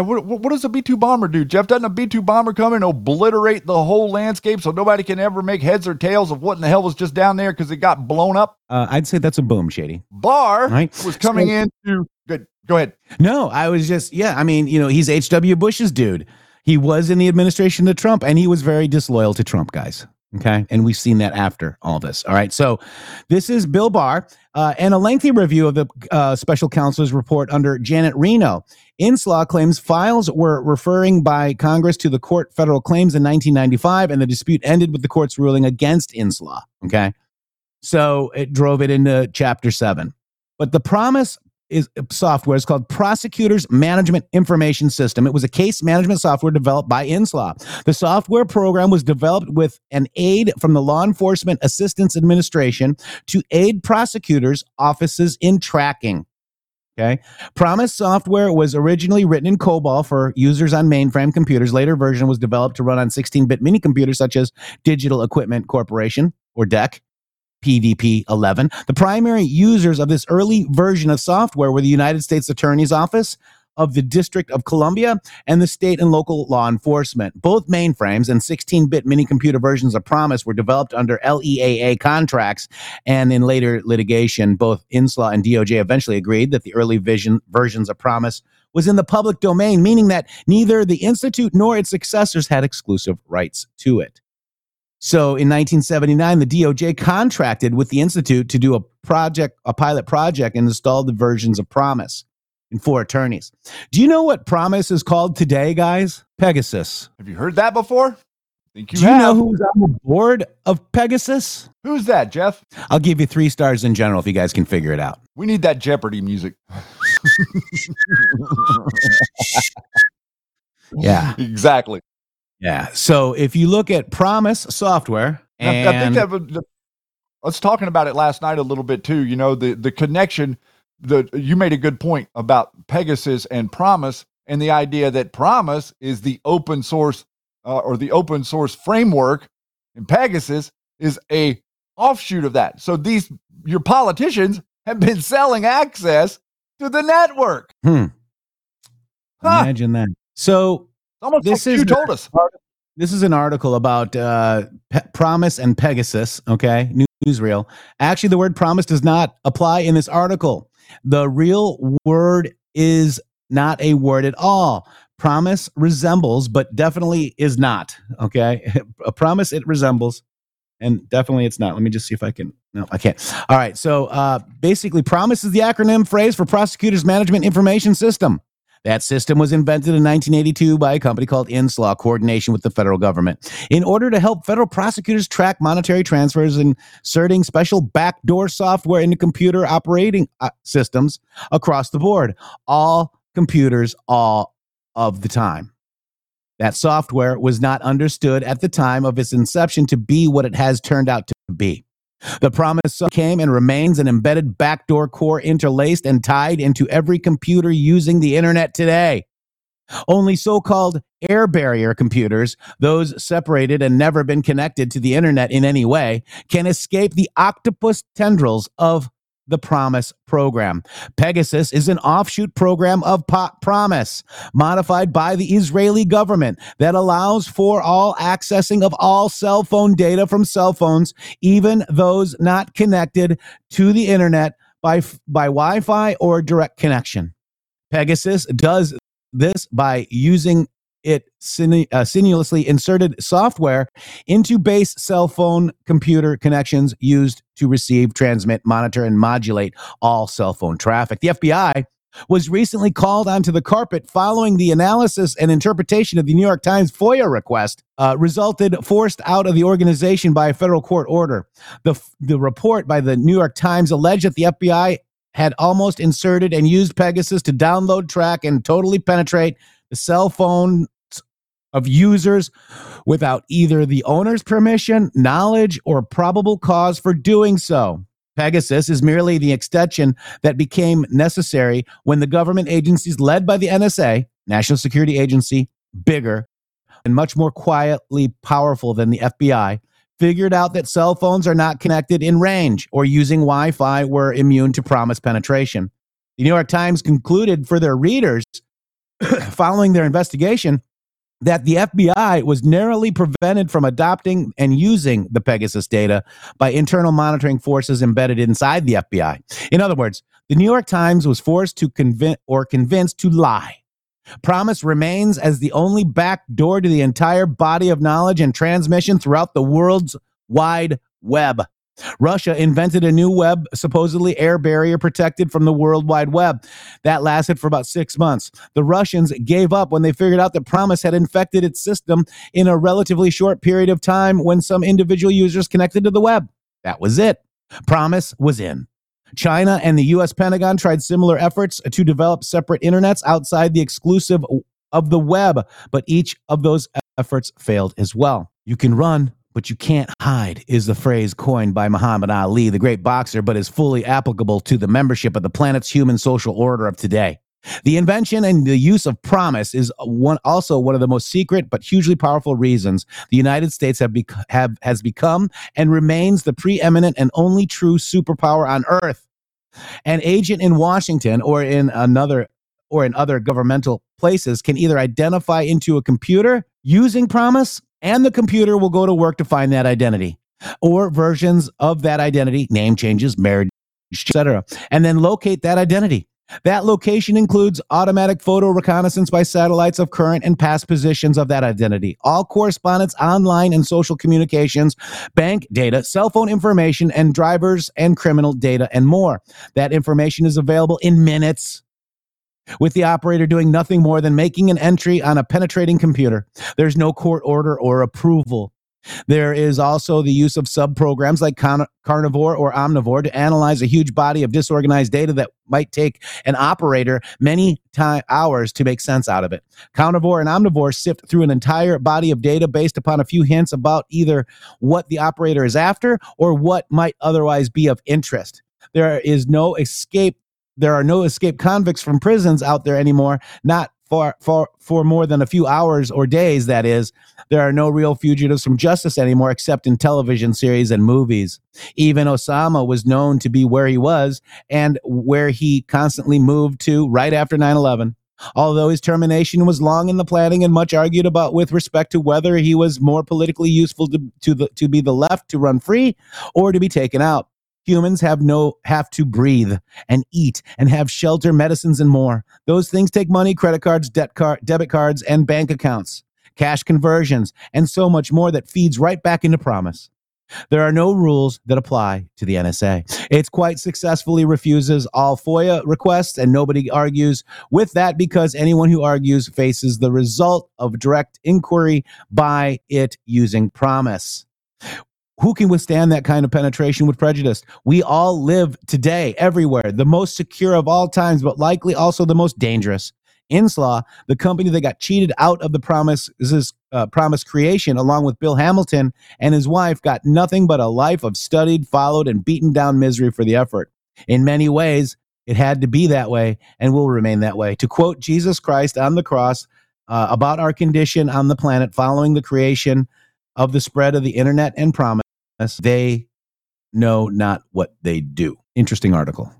with what does a B-2 bomber do, Jeff? Doesn't a B-2 bomber come and obliterate the whole landscape so nobody can ever make heads or tails of what in the hell was just down there because it got blown up? I'd say that's a boom, Shady. Barr was coming into... Good. Go ahead. No, I was just... Yeah, I mean, he's H.W. Bush's dude. He was in the administration of Trump, and he was very disloyal to Trump, guys. Okay. And we've seen that after all this. All right. So this is Bill Barr and a lengthy review of the special counsel's report under Janet Reno. InSlaw claims files were referring by Congress to the court federal claims in 1995, and the dispute ended with the court's ruling against InSlaw. Okay. So it drove it into Chapter 7. But the PROMIS software is called Prosecutors Management Information System. It was a case management software developed by InSlaw. The software program was developed with an aid from the Law Enforcement Assistance Administration to aid prosecutors' offices in tracking. Okay. PROMIS software was originally written in COBOL for users on mainframe computers. Later version was developed to run on 16-bit mini computers such as Digital Equipment Corporation, or DEC. PDP-11. The primary users of this early version of software were the United States Attorney's Office of the District of Columbia and the state and local law enforcement. Both mainframes and 16-bit mini-computer versions of PROMIS were developed under LEAA contracts, and in later litigation, both InSlaw and DOJ eventually agreed that the early versions of PROMIS was in the public domain, meaning that neither the Institute nor its successors had exclusive rights to it. So in 1979, the DOJ contracted with the Institute to do a pilot project, and installed the versions of PROMIS in 4 attorneys. Do you know what PROMIS is called today, guys? Pegasus. Have you heard that before? I think you have. Do you know who's on the board of Pegasus? Who's that, Jeff? I'll give you 3 stars in general if you guys can figure it out. We need that Jeopardy music. Yeah. Exactly. Yeah. So if you look at PROMIS software, and I think that I was talking about it last night a little bit too. The connection. You made a good point about Pegasus and PROMIS, and the idea that PROMIS is the open source framework, and Pegasus is a offshoot of that. So your politicians have been selling access to the network. Imagine that. So. You told us. This is an article about PROMIS and Pegasus, okay, newsreel. Actually, the word PROMIS does not apply in this article. The real word is not a word at all. PROMIS resembles, but definitely is not. Okay. A PROMIS, it resembles, and definitely it's not. Let me just see if I can. No, I can't. All right. So basically, PROMIS is the acronym phrase for Prosecutors Management Information System. That system was invented in 1982 by a company called InSlaw, coordination with the federal government, in order to help federal prosecutors track monetary transfers, inserting special backdoor software into computer operating systems across the board. All computers, all of the time. That software was not understood at the time of its inception to be what it has turned out to be. The PROMIS came and remains an embedded backdoor core interlaced and tied into every computer using the internet today. Only so-called air barrier computers, those separated and never been connected to the internet in any way, can escape the octopus tendrils of the PROMIS program. Pegasus is an offshoot program of PROMIS, modified by the Israeli government, that allows for all accessing of all cell phone data from cell phones, even those not connected to the internet by Wi-Fi or direct connection. Pegasus does this by using it sinuously inserted software into base cell phone computer connections used to receive, transmit, monitor, and modulate all cell phone traffic. The FBI was recently called onto the carpet following the analysis and interpretation of the New York Times FOIA request resulted forced out of the organization by a federal court order. The report by the New York Times alleged that the FBI had almost inserted and used Pegasus to download, track, and totally penetrate the cell phone of users without either the owner's permission, knowledge, or probable cause for doing so. Pegasus is merely the extension that became necessary when the government agencies led by the NSA, National Security Agency, bigger and much more quietly powerful than the FBI, figured out that cell phones are not connected in range or using Wi-Fi were immune to PROMIS penetration. The New York Times concluded for their readers, following their investigation, that the FBI was narrowly prevented from adopting and using the Pegasus data by internal monitoring forces embedded inside the FBI. In other words, the New York Times was forced to convinced to lie. PROMIS remains as the only backdoor to the entire body of knowledge and transmission throughout the world's wide web. Russia invented a new web, supposedly air barrier protected from the World Wide Web. That lasted for about 6 months. The Russians gave up when they figured out that PROMIS had infected its system in a relatively short period of time when some individual users connected to the web. That was it. PROMIS was in. China and the U.S. Pentagon tried similar efforts to develop separate internets outside the exclusive of the web, but each of those efforts failed as well. You can run, but you can't hide, is the phrase coined by Muhammad Ali, the great boxer, but is fully applicable to the membership of the planet's human social order of today. The invention and the use of PROMIS is also one of the most secret but hugely powerful reasons the United States has become and remains the preeminent and only true superpower on Earth. An agent in Washington or in other governmental places can either identify into a computer using PROMIS, and the computer will go to work to find that identity or versions of that identity, name changes, marriage, etc., and then locate that identity. That location includes automatic photo reconnaissance by satellites of current and past positions of that identity, all correspondence, online and social communications, bank data, cell phone information, and drivers and criminal data, and more. That information is available in minutes, with the operator doing nothing more than making an entry on a penetrating computer. There's no court order or approval. There is also the use of subprograms like Carnivore or Omnivore to analyze a huge body of disorganized data that might take an operator many hours to make sense out of it. Carnivore and Omnivore sift through an entire body of data based upon a few hints about either what the operator is after or what might otherwise be of interest. There are no escaped convicts from prisons out there anymore, not for more than a few hours or days, that is. There are no real fugitives from justice anymore except in television series and movies. Even Osama was known to be where he was and where he constantly moved to right after 9/11. Although his termination was long in the planning and much argued about with respect to whether he was more politically useful to be the left to run free or to be taken out. Humans have to breathe and eat and have shelter, medicines, and more. Those things take money, credit cards, debit cards, and bank accounts, cash conversions, and so much more that feeds right back into PROMIS. There are no rules that apply to the NSA. It's quite successfully refuses all FOIA requests, and nobody argues with that because anyone who argues faces the result of direct inquiry by it using PROMIS. Who can withstand that kind of penetration with prejudice? We all live today, everywhere, the most secure of all times, but likely also the most dangerous. InSlaw, the company that got cheated out of the PROMIS creation, along with Bill Hamilton and his wife, got nothing but a life of studied, followed, and beaten down misery for the effort. In many ways, it had to be that way and will remain that way. To quote Jesus Christ on the cross about our condition on the planet following the creation of the spread of the internet and PROMIS, they know not what they do. Interesting article.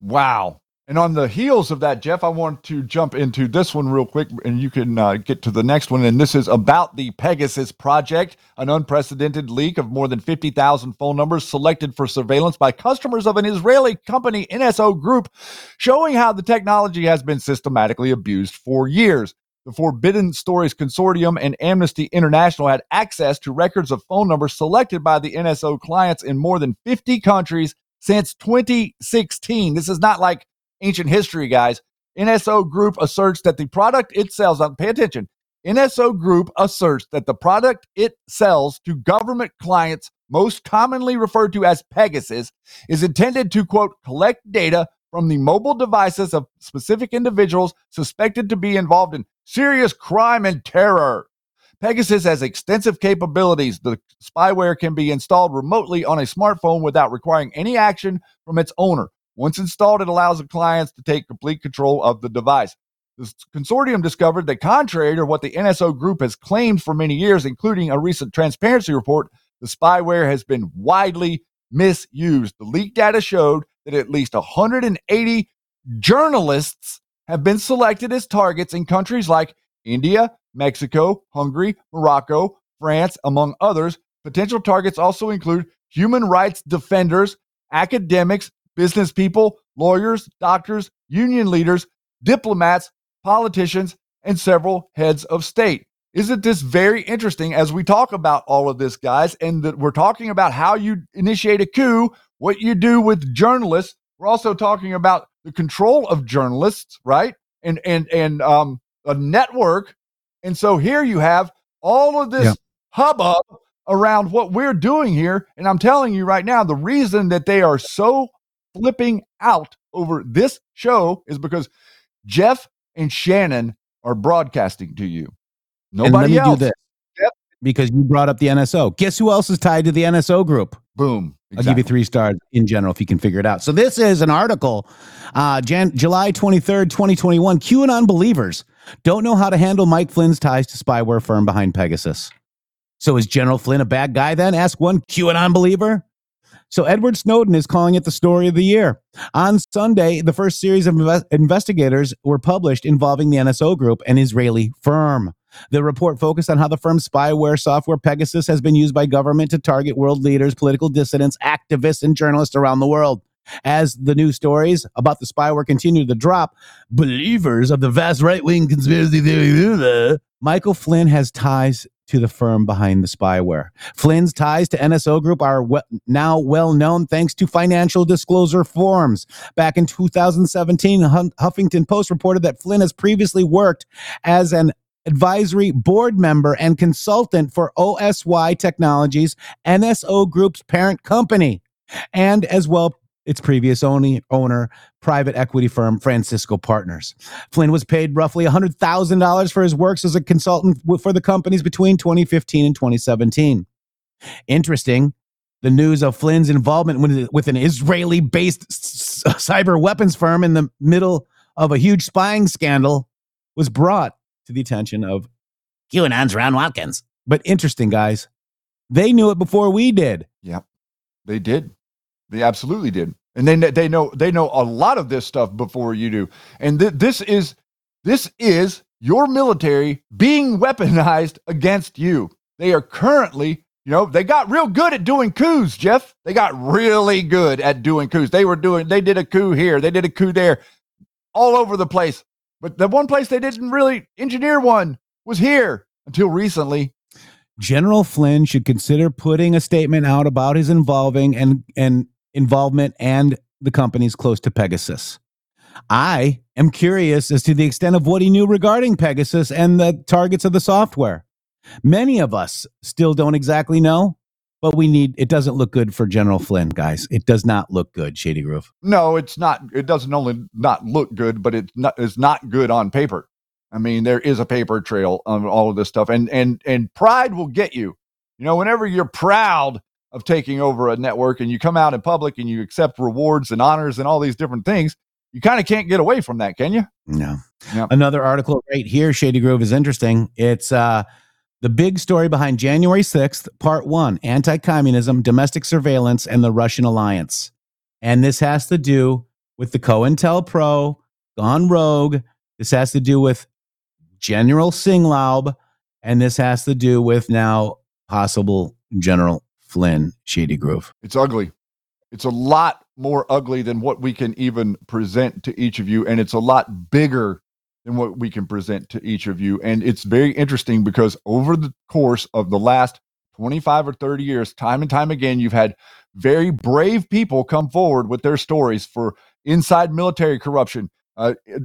Wow. And on the heels of that, Jeff, I want to jump into this one real quick, and you can get to the next one. And this is about the Pegasus project, an unprecedented leak of more than 50,000 phone numbers selected for surveillance by customers of an Israeli company, NSO Group, showing how the technology has been systematically abused for years. The Forbidden Stories Consortium and Amnesty International had access to records of phone numbers selected by the NSO clients in more than 50 countries since 2016. This is not like ancient history, guys. NSO Group asserts that the product it sells, pay attention, NSO Group asserts that the product it sells to government clients, most commonly referred to as Pegasus, is intended to, quote, collect data from the mobile devices of specific individuals suspected to be involved in serious crime and terror. Pegasus has extensive capabilities. The spyware can be installed remotely on a smartphone without requiring any action from its owner. Once installed, it allows the clients to take complete control of the device. The consortium discovered that contrary to what the NSO Group has claimed for many years, including a recent transparency report, the spyware has been widely misused. The leaked data showed that at least 180 journalists have been selected as targets in countries like India, Mexico, Hungary, Morocco, France, among others. Potential targets also include human rights defenders, academics, business people, lawyers, doctors, union leaders, diplomats, politicians, and several heads of state. Isn't this very interesting as we talk about all of this, guys, and that we're talking about how you initiate a coup, what you do with journalists. We're also talking about the control of journalists, right? And a network. And so here you have all of this hubbub around what we're doing here. And I'm telling you right now, the reason that they are so flipping out over this show is because Jeff and Shannon are broadcasting to you. Nobody else. Do this, Jeff, because you brought up the NSO. Guess who else is tied to the NSO Group? Boom. Exactly. I'll give you 3 stars in general if you can figure it out. So this is an article, July 23rd, 2021. QAnon believers don't know how to handle Mike Flynn's ties to spyware firm behind Pegasus. So is General Flynn a bad guy then? Asked one QAnon believer. So Edward Snowden is calling it the story of the year. On Sunday, the first series of investigators were published involving the NSO Group, an Israeli firm. The report focused on how the firm's spyware software Pegasus has been used by government to target world leaders, political dissidents, activists, and journalists around the world. As the new stories about the spyware continue to drop, believers of the vast right-wing conspiracy theory, Michael Flynn has ties to the firm behind the spyware. Flynn's ties to NSO Group are now well known thanks to financial disclosure forms. Back in 2017, Huffington Post reported that Flynn has previously worked as an advisory board member and consultant for OSY Technologies, NSO Group's parent company, and as well its previous owner, private equity firm Francisco Partners. Flynn was paid roughly $100,000 for his works as a consultant for the companies between 2015 and 2017. Interesting, the news of Flynn's involvement with an Israeli-based cyber weapons firm in the middle of a huge spying scandal was brought to the attention of QAnon's Ron Watkins. But interesting, guys. They knew it before we did. Yeah, they did. They absolutely did. And they know a lot of this stuff before you do. And this is your military being weaponized against you. They are currently You know, they got real good at doing coups, Jeff. They got really good at doing coups. They did a coup here. They did a coup there, all over the place. But the one place they didn't really engineer one was here until recently. General Flynn should consider putting a statement out about his involvement and the companies close to Pegasus. I am curious as to the extent of what he knew regarding Pegasus and the targets of the software. Many of us still don't exactly know, but it doesn't look good for General Flynn, guys. It does not look good, Shady Grove. No, it's not. It doesn't only not look good, but it's not good on paper. I mean, there is a paper trail on all of this stuff, and pride will get you. You know, whenever you're proud of taking over a network and you come out in public and you accept rewards and honors and all these different things, you kind of can't get away from that, can you? No. Yep. Another article right here, Shady Grove, is interesting. It's the big story behind January 6th, part one, anti-communism, domestic surveillance, and the Russian alliance. And this has to do with the COINTELPRO, gone rogue. This has to do with General Singlaub, and this has to do with now possible General Flynn, Shady Grove. It's ugly. It's a lot more ugly than what we can even present to each of you, and it's a lot bigger than what we can present to each of you. And it's very interesting because over the course of the last 25 or 30 years, time and time again, you've had very brave people come forward with their stories for inside military corruption.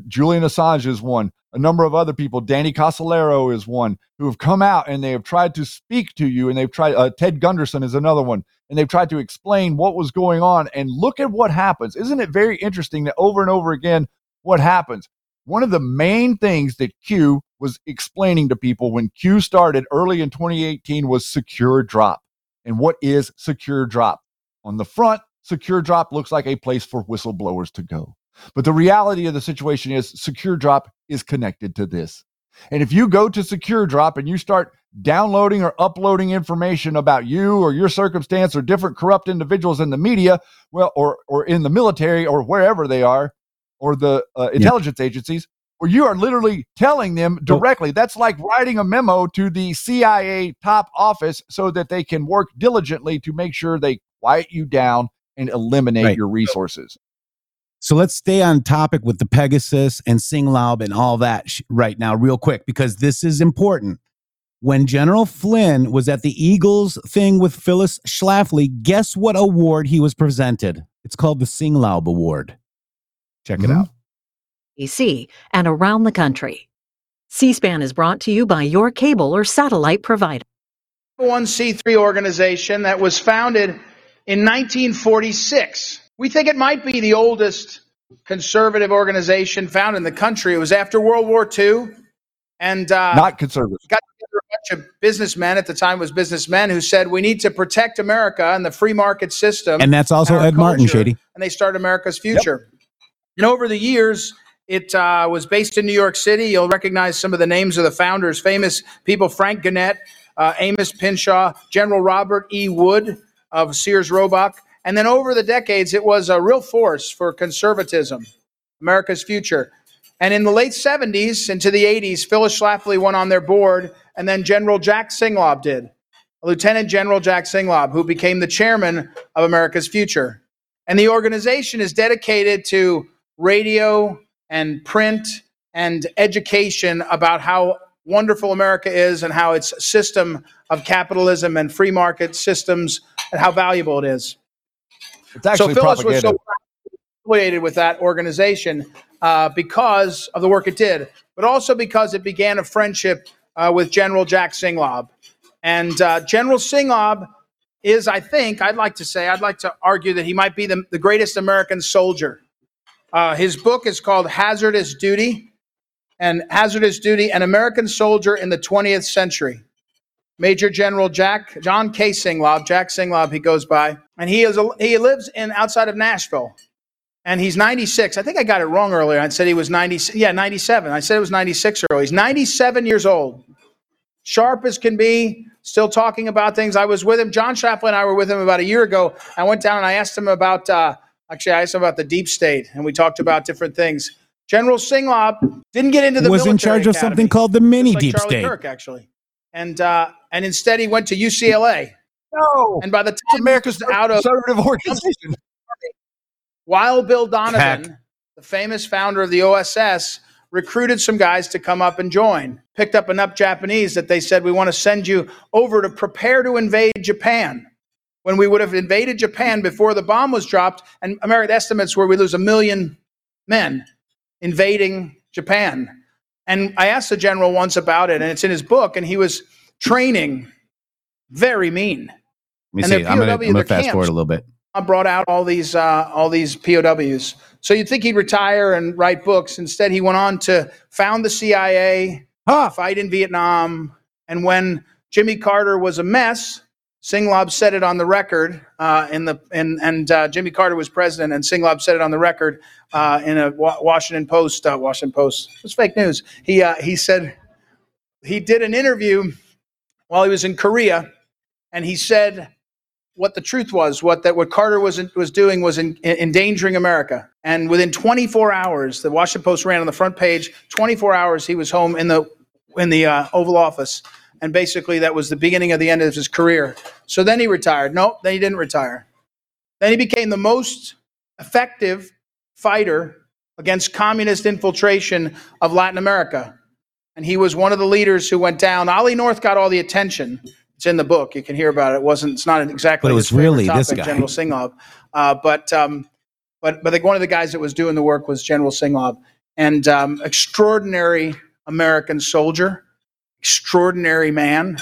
Julian Assange is one. A number of other people, Danny Casolaro is one, who have come out and they have tried to speak to you, and they've tried, Ted Gunderson is another one, and they've tried to explain what was going on, and look at what happens. Isn't it very interesting that over and over again, what happens? One of the main things that Q was explaining to people when Q started early in 2018 was secure drop. And what is secure drop? On the front, secure drop looks like a place for whistleblowers to go. But the reality of the situation is secure drop is connected to this. And if you go to secure drop and you start downloading or uploading information about you or your circumstance or different corrupt individuals in the media, well, or in the military or wherever they are, or the intelligence agencies, where you are literally telling them directly. That's like writing a memo to the CIA top office so that they can work diligently to make sure they quiet you down and eliminate your resources. So let's stay on topic with the Pegasus and Singlaub and all that right now real quick, because this is important. When General Flynn was at the Eagles thing with Phyllis Schlafly, guess what award he was presented? It's called the Singlaub Award. Check it out. D.C. and around the country. C-SPAN is brought to you by your cable or satellite provider. 1C3 organization that was founded in 1946. We think it might be the oldest conservative organization found in the country. It was after World War II. And not conservative. Got together a bunch of businessmen, at the time was businessmen, who said, we need to protect America and the free market system. And that's also Ed Martin, Shady. And they started America's Future. Yep. And over the years, it was based in New York City. You'll recognize some of the names of the founders, famous people, Frank Gannett, Amos Pinshaw, General Robert E. Wood of Sears Roebuck. And then over the decades, it was a real force for conservatism, America's Future. And in the late 70s into the 80s, Phyllis Schlafly went on their board, and then General Jack Singlaub did, Lieutenant General Jack Singlaub, who became the chairman of America's Future. And the organization is dedicated to radio and print and education about how wonderful America is and how its system of capitalism and free market systems and how valuable it is. So Phyllis was so affiliated with that organization because of the work it did, but also because it began a friendship with General Jack Singlaub. And General Singlaub is, I think, I'd like to argue that he might be the greatest American soldier. His book is called Hazardous Duty, an American Soldier in the 20th Century. Major General John K. Singlaub, Jack Singlaub, he goes by, and he lives outside of Nashville, and he's 96. I think I got it wrong earlier. I said he was 97. I said it was 96 earlier. He's 97 years old, sharp as can be, still talking about things. I was with him. John Shapley and I were with him about a year ago. I went down and I asked him about. Actually, I asked him about the deep state, and we talked about different things. General Singlaub didn't get into the military. Was in charge of something called the mini deep state. Charlie Kirk, actually. And instead he went to UCLA No. And by the time America's out of conservative organization, while Bill Donovan, the famous founder of the OSS, recruited some guys to come up and join, picked up enough Japanese that they said, we want to send you over to prepare to invade Japan. When we would have invaded Japan before the bomb was dropped, and American estimates were we lose 1 million men invading Japan. And I asked the general once about it, and it's in his book, and he was training very mean. Let me see. I'm going to fast forward a little bit. I brought out all these POWs. So you'd think he'd retire and write books. Instead, he went on to found the CIA, fight in Vietnam. And when Jimmy Carter was a mess, Singlaub said it on the record. Jimmy Carter was president, and Singlaub said it on the record in a Washington Post. It was fake news. He said he did an interview while he was in Korea, and he said what the truth was, what Carter was doing was endangering America. And within 24 hours, the Washington Post ran on the front page. 24 hours, he was home in the Oval Office. And basically, that was the beginning of the end of his career. So then he retired. No, then he didn't retire. Then he became the most effective fighter against communist infiltration of Latin America. And he was one of the leaders who went down. Ali North got all the attention. It's in the book. You can hear about it. It's not exactly. But it was really topic, this guy, General Singlaub. But one of the guys that was doing the work was General Singlaub, and extraordinary American soldier, extraordinary man.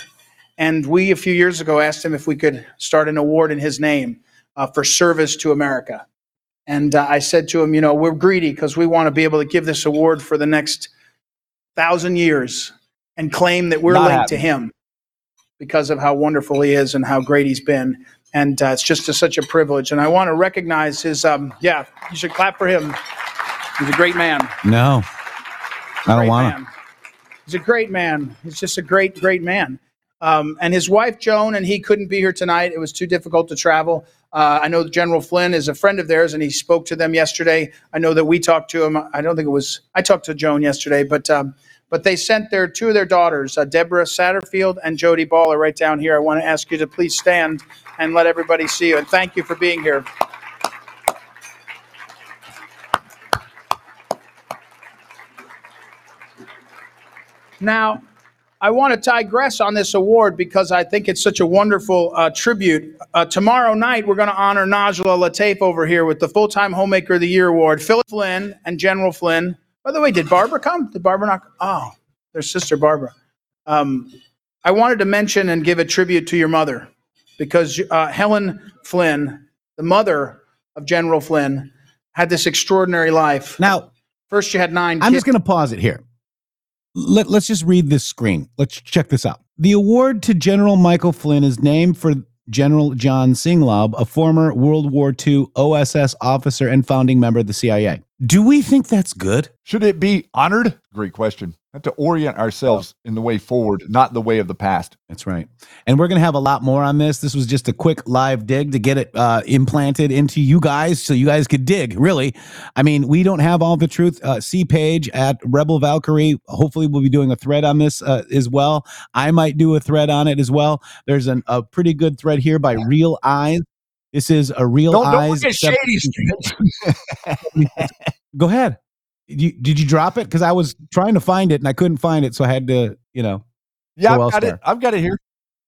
And we a few years ago asked him if we could start an award in his name for service to America. And I said to him, we're greedy because we want to be able to give this award for the next 1,000 years and claim that we're linked to him, because of how wonderful he is and how great he's been. And it's just such a privilege. And I want to recognize his, you should clap for him. He's a great man. No, I don't want to. He's a great man. He's just a great, great man. And his wife, Joan, and he couldn't be here tonight. It was too difficult to travel. I know General Flynn is a friend of theirs, and he spoke to them yesterday. I know that we talked to him. I talked to Joan yesterday, but they sent two of their daughters, Deborah Satterfield and Jody Ball, are right down here. I want to ask you to please stand and let everybody see you. And thank you for being here. Now, I want to digress on this award because I think it's such a wonderful tribute. Tomorrow night, we're going to honor Najla Lataif over here with the Full-Time Homemaker of the Year Award. Philip Flynn and General Flynn. By the way, did Barbara come? Did Barbara not? Oh, their sister, Barbara. I wanted to mention and give a tribute to your mother because Helen Flynn, the mother of General Flynn, had this extraordinary life. Now, first you had 9 kids. I'm just going to pause it here. Let's just read this screen. Let's check this out. The award to General Michael Flynn is named for General John Singlaub, a former World War II OSS officer and founding member of the CIA. Do we think that's good? Should it be honored? Great question. We have to orient ourselves in the way forward, not the way of the past. That's right. And we're going to have a lot more on this. This was just a quick live dig to get it implanted into you guys so you guys could dig, really. I mean, we don't have all the truth. See page at Rebel Valkyrie. Hopefully, we'll be doing a thread on this as well. I might do a thread on it as well. There's a pretty good thread here by Real Eyes. This is a Real Eyes. Don't look at Shady. Go ahead. Did you drop it? Because I was trying to find it and I couldn't find it, so I had to, Yeah, I've got it. I've got it here.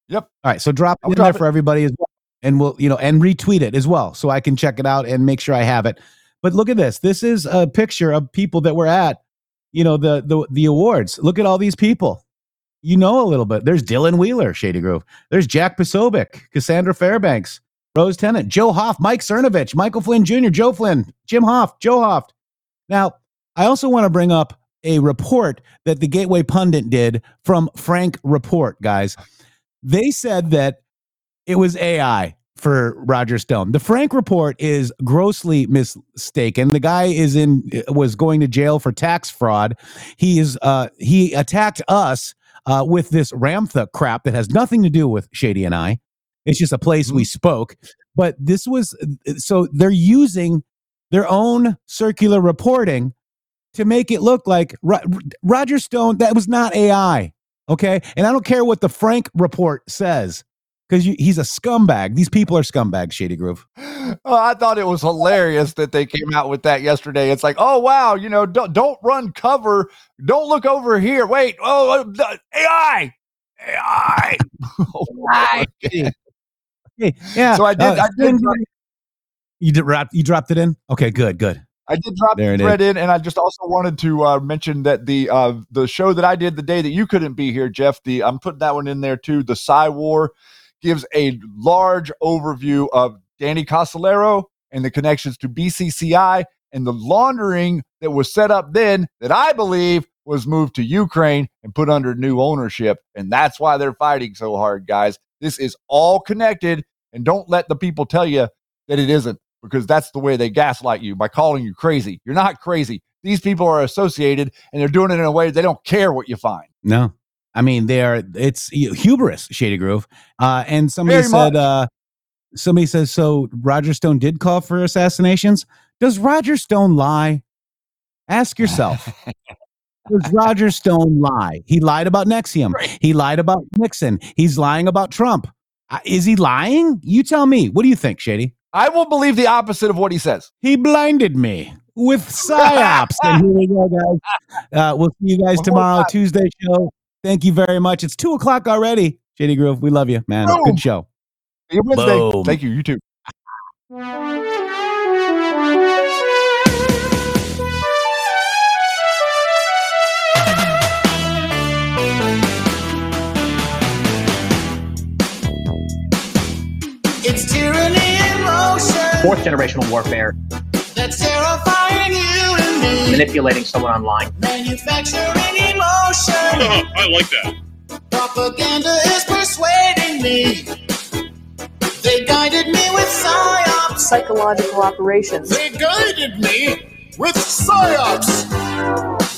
Yep. All right. So drop it in there for everybody as well, and we'll, and retweet it as well, so I can check it out and make sure I have it. But look at this. This is a picture of people that were at, the awards. Look at all these people. A little bit. There's Dylan Wheeler, Shady Grove. There's Jack Posobiec, Cassandra Fairbanks, Rose Tennant, Joe Hoff, Mike Cernovich, Michael Flynn Jr., Joe Flynn, Jim Hoff, Joe Hoff. Now, I also want to bring up a report that the Gateway Pundit did from Frank Report, guys. They said that it was AI for Roger Stone. The Frank Report is grossly mistaken. The guy was going to jail for tax fraud. He attacked us with this Ramtha crap that has nothing to do with Shady and I. It's just a place we spoke. But this was, so they're using their own circular reporting to make it look like Roger Stone, that was not AI, okay? And I don't care what the Frank Report says, Because he's a scumbag. These people are scumbags, Shady Grove. Oh, I thought it was hilarious that they came out with that yesterday. It's like, oh, wow, you know, don't run cover. Don't look over here. Wait. Oh, AI. Oh, yeah. So You dropped it in? Okay, good. I did drop the thread in, and I just also wanted to mention that the show that I did the day that you couldn't be here, Jeff, I'm putting that one in there too, the Psy War, gives a large overview of Danny Casolaro and the connections to BCCI and the laundering that was set up then that I believe was moved to Ukraine and put under new ownership. And that's why they're fighting so hard, guys. This is all connected, and don't let the people tell you that it isn't, because that's the way they gaslight you, by calling you crazy. You're not crazy. These people are associated, and they're doing it in a way they don't care what you find. No. I mean, it's hubris, Shady Grove. And somebody says, so Roger Stone did call for assassinations. Does Roger Stone lie? Ask yourself. Does Roger Stone lie? He lied about Nexium. Right. He lied about Nixon. He's lying about Trump. Is he lying? You tell me. What do you think, Shady? I will believe the opposite of what he says. He blinded me with psyops. And here we go, guys. We'll see you guys tomorrow, Tuesday show. Thank you very much. It's 2:00 already. Shady Grove, we love you, man. Boom. Good show. See you Wednesday. Boom. Thank you. You too. It's tyranny in motion. Fourth generational warfare. That's terrifying you and me. Manipulating someone online. Manufacturing emotion. I like that. Propaganda is persuading me. They guided me with psyops. Psychological operations. They guided me with psyops.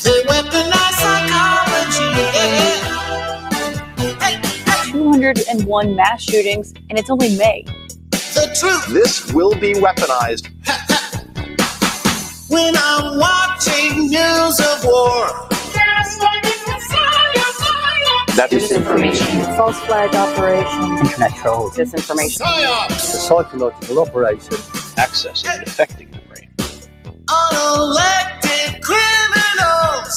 They weaponized psychology. Hey, hey. 201 mass shootings, and it's only May. The truth. This will be weaponized. When I'm watching news of war, that is disinformation. False flag operations. Internet trolls. Disinformation. Psyops. The psychological operation. Access and affecting the brain. Unelected criminals.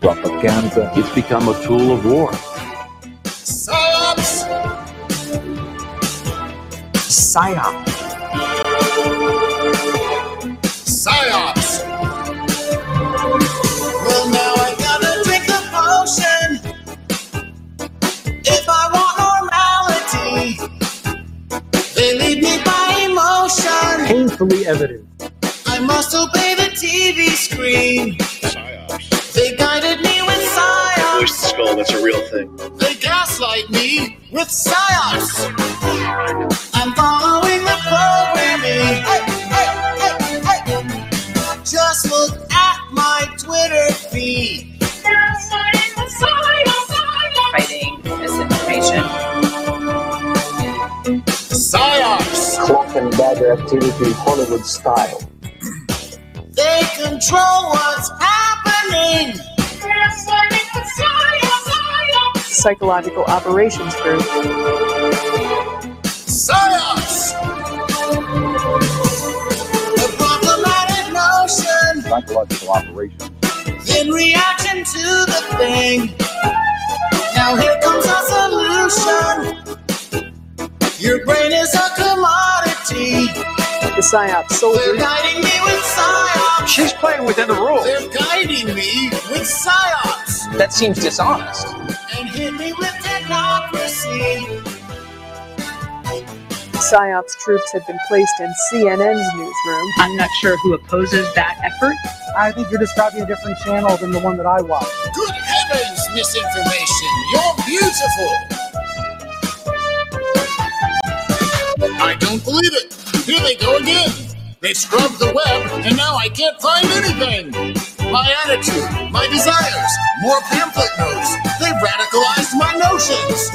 Propaganda. It's become a tool of war. Psyops. Psyops. Psyops. Well, now I gotta drink the potion if I want normality. They lead me by emotion. Painfully evident. I must obey the TV screen. Psyops. They guided me with psyops. Voice the skull, that's a real thing. They gaslight me with psyops. I'm following the programming. Just look at my Twitter feed. Fighting misinformation. Psyops. Clock and dagger activity, Hollywood style. They control what's happening. Psychological operations group. Psyops. Psychological operation. In reaction to the thing. Now here comes our solution. Your brain is a commodity. The psyop soldier. They're guiding me with psyops. She's playing within the rules. They're guiding me with psyops. That seems dishonest. And hit me with technocracy. Psyops troops have been placed in CNN's newsroom. I'm not sure who opposes that effort. I think you're describing a different channel than the one that I watch. Good heavens, misinformation. You're beautiful. I don't believe it. Here they go again. They scrubbed the web, and now I can't find anything. My attitude, my desires, more pamphlet notes. They radicalized my notions.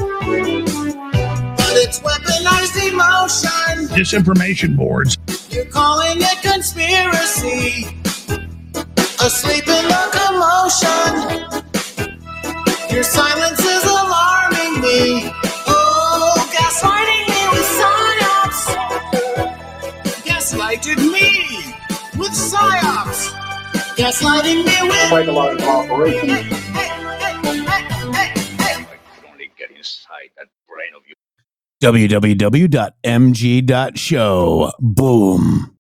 It's weaponized emotion. Disinformation boards. You're calling it conspiracy. Asleep in the commotion. Your silence is alarming. with psyops, gaslighting me with psychological operation. Hey. I can only get inside that brain of you. www.mg.show. Boom.